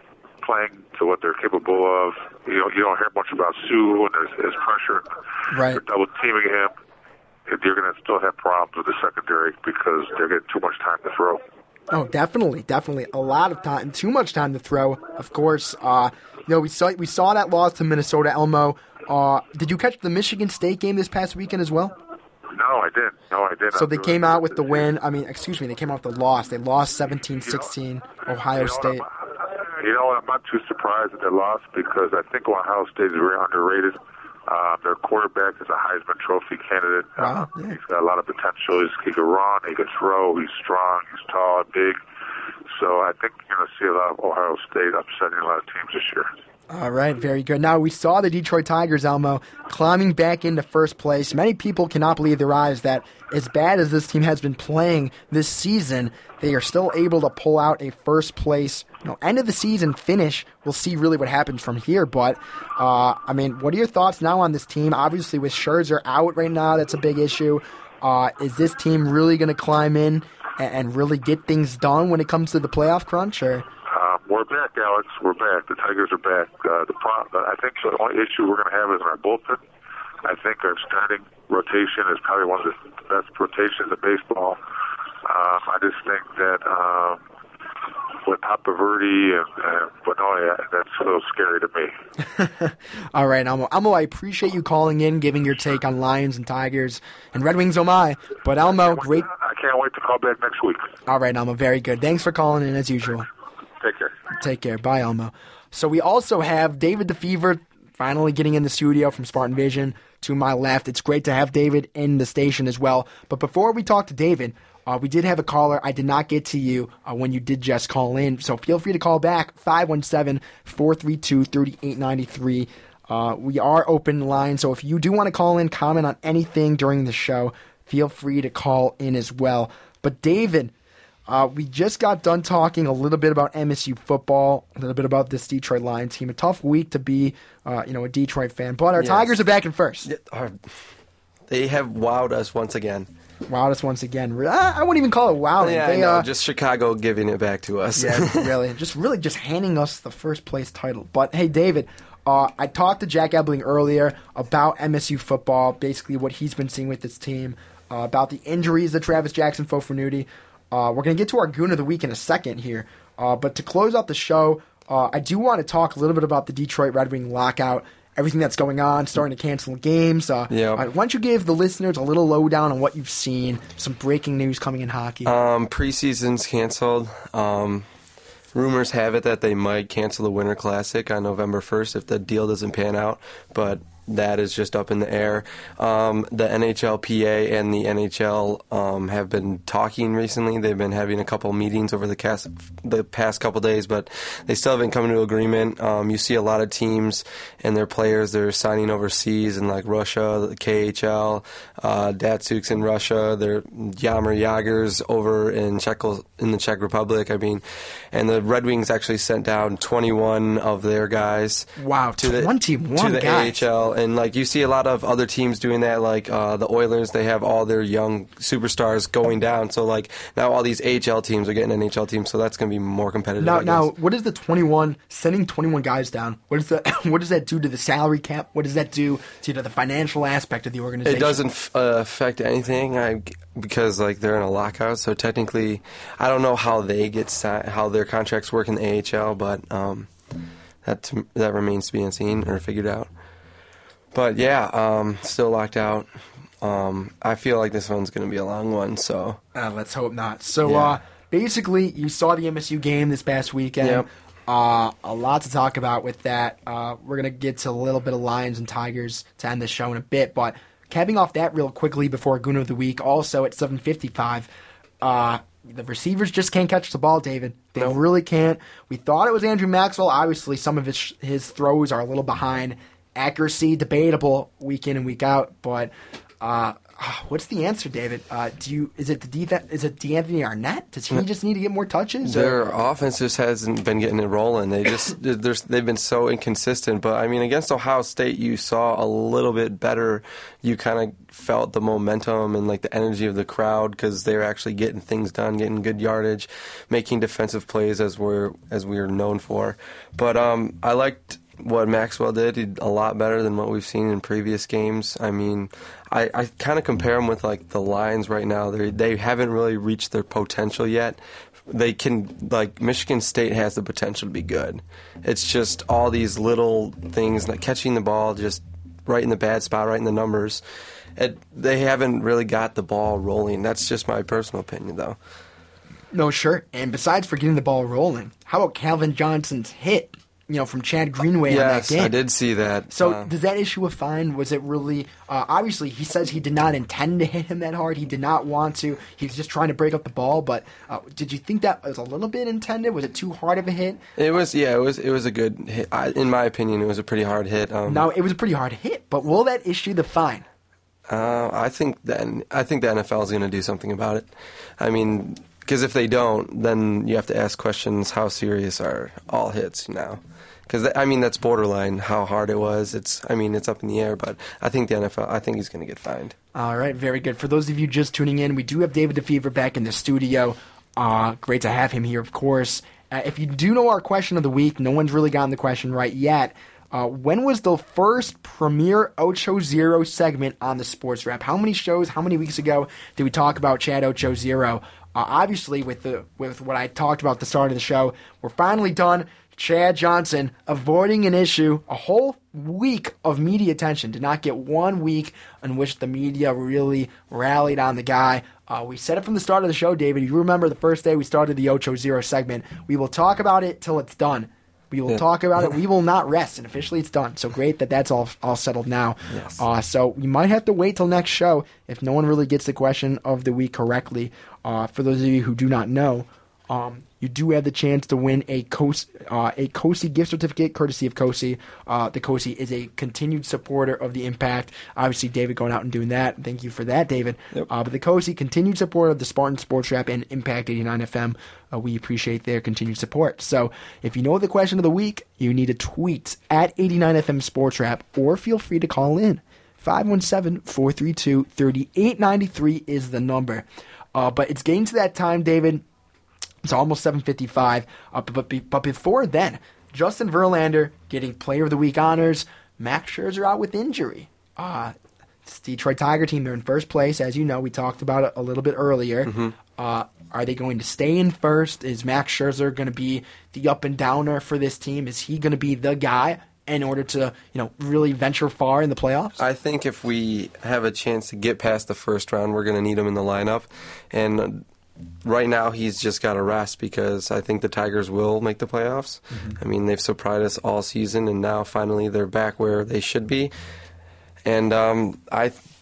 playing to what they're capable of, you don't hear much about Sue and his pressure. Right. They're double-teaming him. You're going to still have problems with the secondary because they're getting too much time to throw. Oh, definitely. A lot of time, too much time to throw, of course. We saw that loss to Minnesota, Elmo. Did you catch the Michigan State game this past weekend as well? No, I didn't. So they came out with the win. I mean, excuse me, they came out with the loss. They lost 17-16, Ohio State. I'm not too surprised that they lost because I think Ohio State is very underrated. Their quarterback is a Heisman Trophy candidate. Wow, yeah. He's got a lot of potential. He can run, he can throw, he's strong, he's tall, big. So I think you're going to see a lot of Ohio State upsetting a lot of teams this year. All right, very good. Now, we saw the Detroit Tigers, Elmo, climbing back into first place. Many people cannot believe their eyes that as bad as this team has been playing this season, they are still able to pull out a first place, end of the season finish. We'll see really what happens from here. But, what are your thoughts now on this team? Obviously, with Scherzer out right now, that's a big issue. Is this team really going to climb in and really get things done when it comes to the playoff crunch? Or? We're back, Alex. We're back. The Tigers are back. I think the only issue we're going to have is our bullpen. I think our starting rotation is probably one of the best rotations in baseball. I just think that with Papaverdi and Benoit, that's a little scary to me. All right, Elmo, I appreciate you calling in, giving your take on Lions and Tigers and Red Wings. Oh my! But Elmo, great. I can't wait to call back next week. All right, Elmo, very good. Thanks for calling in as usual. Take care. Bye, Elmo. So we also have David DeFever finally getting in the studio from Spartan Vision to my left. It's great to have David in the station as well. But before we talk to David, we did have a caller. I did not get to you when you did just call in. So feel free to call back, 517-432-3893. We are open line. So if you do want to call in, comment on anything during the show, feel free to call in as well. But David, we just got done talking a little bit about MSU football, a little bit about this Detroit Lions team. A tough week to be, a Detroit fan. But our Tigers are back in first. They have wowed us once again. I wouldn't even call it wowing. Yeah, just Chicago giving it back to us. Yeah, really just handing us the first place title. But hey, David, I talked to Jack Ebling earlier about MSU football, basically what he's been seeing with this team, about the injuries, the Travis Jackson, Fofonuti. We're going to get to our Goon of the Week in a second here. But to close out the show, I do want to talk a little bit about the Detroit Red Wing lockout, everything that's going on, starting to cancel games. Why don't you give the listeners a little lowdown on what you've seen, some breaking news coming in hockey. Preseason's canceled. Rumors have it that they might cancel the Winter Classic on November 1st if the deal doesn't pan out, but that is just up in the air. The NHLPA and the NHL have been talking recently. They've been having a couple meetings over the past couple days, but they still haven't come to agreement. You see a lot of teams and their players, they're signing overseas in like Russia, the KHL, Datsuks in Russia, they're Yammer Jagers over in the Czech Republic. And the Red Wings actually sent down 21 of their guys. Wow, 21 guys. To the AHL. and like you see a lot of other teams doing that, like the Oilers. They have all their young superstars going down, so like now all these AHL teams are getting NHL teams, so that's going to be more competitive. Now, what is the 21 sending 21 guys down? What does that do to the salary cap? What does that do to the financial aspect of the organization? It doesn't affect anything, because like they're in a lockout, so technically, I don't know how they get how their contracts work in the AHL, but that remains to be unseen or figured out. But yeah, still locked out. I feel like this one's going to be a long one, so let's hope not. So yeah. Basically, you saw the MSU game this past weekend. Yep. A lot to talk about with that. We're going to get to a little bit of Lions and Tigers to end the show in a bit, but capping off that real quickly before Goon of the Week, also at 7:55, the receivers just can't catch the ball, David. They really can't. We thought it was Andrew Maxwell. Obviously, some of his throws are a little behind. Accuracy, debatable week in and week out, but what's the answer, David? Is it De'Anthony Arnett? Does he just need to get more touches? Their offense just hasn't been getting it rolling. They've been so inconsistent. But I mean, against Ohio State, you saw a little bit better. You kind of felt the momentum and like the energy of the crowd because they were actually getting things done, getting good yardage, making defensive plays as we're known for. But I liked what Maxwell did. He did a lot better than what we've seen in previous games. I mean, I kind of compare him with like the Lions right now. They haven't really reached their potential yet. They can, like, Michigan State has the potential to be good. It's just all these little things, like catching the ball just right in the bad spot, right in the numbers. They haven't really got the ball rolling. That's just my personal opinion, though. No, sure. And besides for getting the ball rolling, how about Calvin Johnson's hit? From Chad Greenway on that game. Yes, I did see that. So does that issue a fine? Was it really obviously, he says he did not intend to hit him that hard. He did not want to. He was just trying to break up the ball. But did you think that was a little bit intended? Was it too hard of a hit? It was, yeah, it was a good hit. In my opinion, it was a pretty hard hit. No, it was a pretty hard hit. But will that issue the fine? I think the NFL is going to do something about it. I mean, because if they don't, then you have to ask questions, how serious are all hits now? Because, I mean, that's borderline how hard it was. It's up in the air, but I think the NFL, he's going to get fined. All right, very good. For those of you just tuning in, we do have David DeFever back in the studio. Great to have him here, of course. If you do know our question of the week, no one's really gotten the question right yet. When was the first premiere Ocho Zero segment on the Sports Wrap? How many shows, how many weeks ago did we talk about Chad Ocho Zero? Obviously, with what I talked about at the start of the show, we're finally done. Chad Johnson avoiding an issue, a whole week of media attention. Did not get 1 week in which the media really rallied on the guy. We said it from the start of the show, David. You remember the first day we started the Ocho Zero segment. We will talk about it till it's done. We will talk about it. We will not rest, and officially it's done. So great that's all settled now. Yes. So we might have to wait till next show if no one really gets the question of the week correctly. For those of you who do not know, you do have the chance to win a Kosi gift certificate, courtesy of Kosi. The Kosi is a continued supporter of the Impact. Obviously, David going out and doing that. Thank you for that, David. Yep. But the Kosi, continued supporter of the Spartan Sports Wrap and Impact 89 FM. We appreciate their continued support. So if you know the question of the week, you need to tweet at 89 FM Sports Wrap or feel free to call in. 517-432-3893 is the number. But it's getting to that time, David. It's almost 7:55, but before then, Justin Verlander getting Player of the Week honors. Max Scherzer out with injury. It's the Detroit Tiger team. They're in first place, as you know. We talked about it a little bit earlier. Mm-hmm. Are they going to stay in first? Is Max Scherzer going to be the up and downer for this team? Is he going to be the guy in order to really venture far in the playoffs? I think if we have a chance to get past the first round, we're going to need him in the lineup. And right now, he's just got to rest because I think the Tigers will make the playoffs. Mm-hmm. I mean, they've surprised us all season, and now finally they're back where they should be. And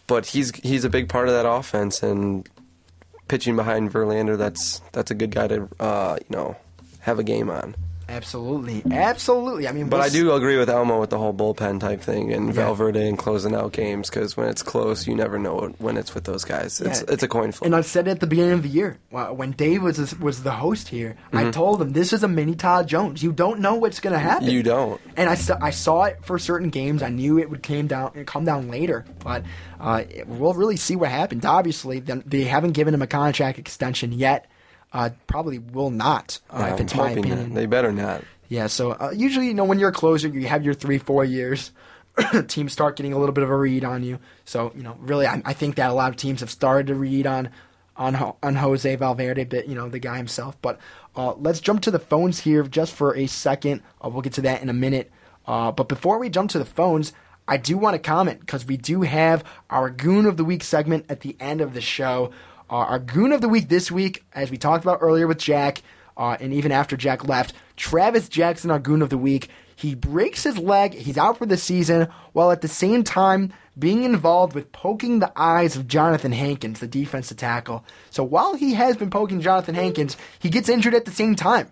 but he's a big part of that offense, and pitching behind Verlander, that's a good guy to have a game on. Absolutely. I mean, but I do agree with Elmo with the whole bullpen type thing and Valverde and closing out games, because when it's close, you never know when it's with those guys. It's a coin flip. And I said at the beginning of the year when Dave was the host here, I told him this is a mini Todd Jones. You don't know what's going to happen. You don't. And I saw it for certain games. I knew it would come down later, but we'll really see what happens. Obviously, they haven't given him a contract extension yet. Probably will not, if it's my opinion. They better not. Yeah, so usually, when you're a closer, you have your 3-4 years. Teams start getting a little bit of a read on you. So, really, I think that a lot of teams have started to read on Jose Valverde, but, the guy himself. But let's jump to the phones here just for a second. We'll get to that in a minute. But before we jump to the phones, I do want to comment, because we do have our Goon of the Week segment at the end of the show. Our Goon of the Week this week, as we talked about earlier with Jack, and even after Jack left, Travis Jackson, our Goon of the Week. He breaks his leg. He's out for the season, while at the same time being involved with poking the eyes of Jonathan Hankins, the defensive tackle. So while he has been poking Jonathan Hankins, he gets injured at the same time.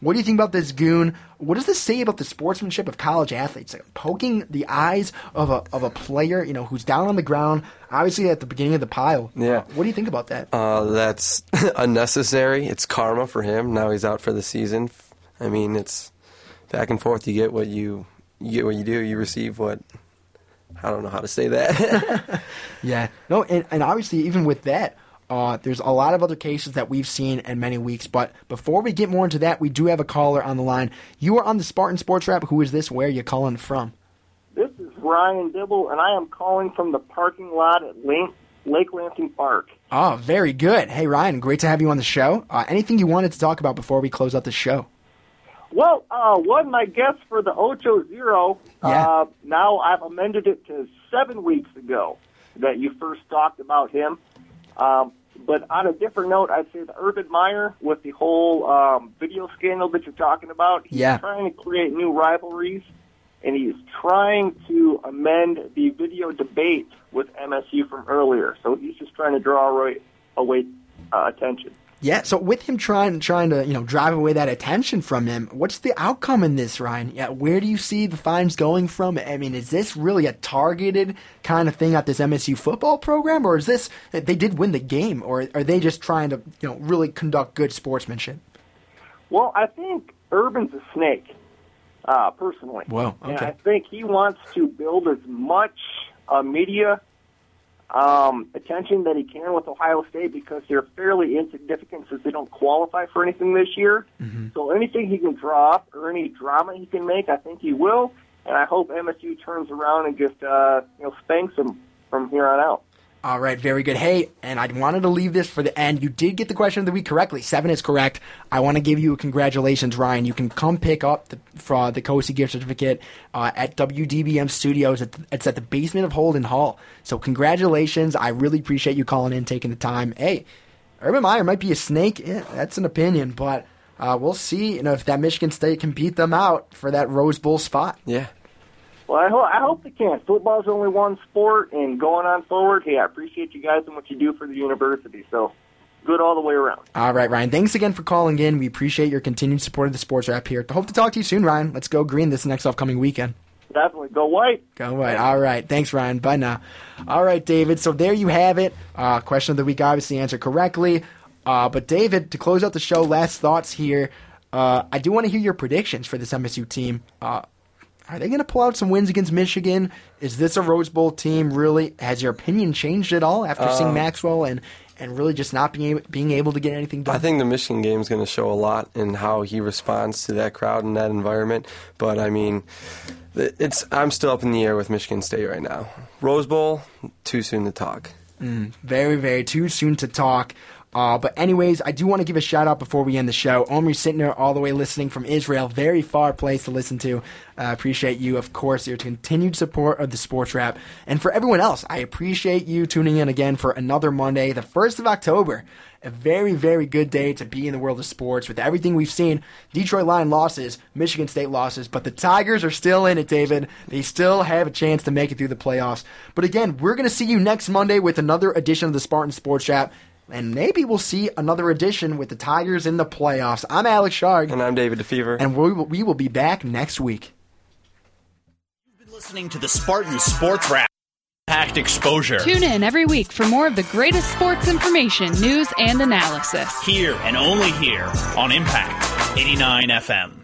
What do you think about this, Goon? What does this say about the sportsmanship of college athletes? Like, poking the eyes of a player, who's down on the ground, obviously at the beginning of the pile. Yeah. What do you think about that? That's unnecessary. It's karma for him. Now he's out for the season. I mean, it's back and forth. You get what you do. You receive what. I don't know how to say that. Yeah. No, and obviously, even with that, there's a lot of other cases that we've seen in many weeks. But before we get more into that, we do have a caller on the line. You are on the Spartan Sports Wrap. Who is this? Where are you calling from? This is Ryan Dibble, and I am calling from the parking lot at Lake Lansing Park. Oh, very good. Hey, Ryan, great to have you on the show. Anything you wanted to talk about before we close out the show? Well, one, my guess for the 8-0, now I've amended it to 7 weeks ago that you first talked about him. But on a different note, I'd say the Urban Meyer with the whole video scandal that you're talking about, he's trying to create new rivalries, and he's trying to amend the video debate with MSU from earlier. So he's just trying to draw away attention. Yeah, so with him trying to drive away that attention from him, what's the outcome in this, Ryan? Yeah, where do you see the fines going from? I mean, is this really a targeted kind of thing at this MSU football program, or is this they did win the game, or are they just trying to really conduct good sportsmanship? Well, I think Urban's a snake, personally. Wow, okay. And I think he wants to build as much media attention that he can with Ohio State, because they're fairly insignificant since they don't qualify for anything this year. Mm-hmm. So anything he can draw up or any drama he can make, I think he will. And I hope MSU turns around and just spanks him from here on out. All right, very good. Hey, and I wanted to leave this for the end. You did get the question of the week correctly. 7 is correct. I want to give you a congratulations, Ryan. You can come pick up the Kosi gift certificate at WDBM Studios. It's at the basement of Holden Hall. So congratulations. I really appreciate you calling in, taking the time. Hey, Urban Meyer might be a snake. Yeah, that's an opinion, but we'll see if that Michigan State can beat them out for that Rose Bowl spot. Yeah. Well, I hope they can. Football's only one sport, and going on forward, hey, I appreciate you guys and what you do for the university. So, good all the way around. All right, Ryan. Thanks again for calling in. We appreciate your continued support of the Sports Wrap here. Hope to talk to you soon, Ryan. Let's go green this next upcoming weekend. Definitely. Go white. Go white. All right. Thanks, Ryan. Bye now. All right, David. So, there you have it. Question of the week obviously answered correctly. But, David, to close out the show, last thoughts here. I do want to hear your predictions for this MSU team. Are they going to pull out some wins against Michigan? Is this a Rose Bowl team, really? Has your opinion changed at all after seeing Maxwell and really just not being able to get anything done? I think the Michigan game is going to show a lot in how he responds to that crowd and that environment. But, I mean, I'm still up in the air with Michigan State right now. Rose Bowl, too soon to talk. Very, very too soon to talk. But anyways, I do want to give a shout-out before we end the show. Omri Sittner, all the way listening from Israel, very far place to listen to. Appreciate you, of course, your continued support of the Sports Wrap. And for everyone else, I appreciate you tuning in again for another Monday, the 1st of October. A very, very good day to be in the world of sports with everything we've seen. Detroit Lions losses, Michigan State losses, but the Tigers are still in it, David. They still have a chance to make it through the playoffs. But again, we're going to see you next Monday with another edition of the Spartan Sports Wrap. And maybe we'll see another edition with the Tigers in the playoffs. I'm Alex Sharg. And I'm David DeFever. And we will be back next week. You've been listening to the Spartan Sports Wrap. Packed exposure. Tune in every week for more of the greatest sports information, news, and analysis. Here and only here on Impact 89 FM.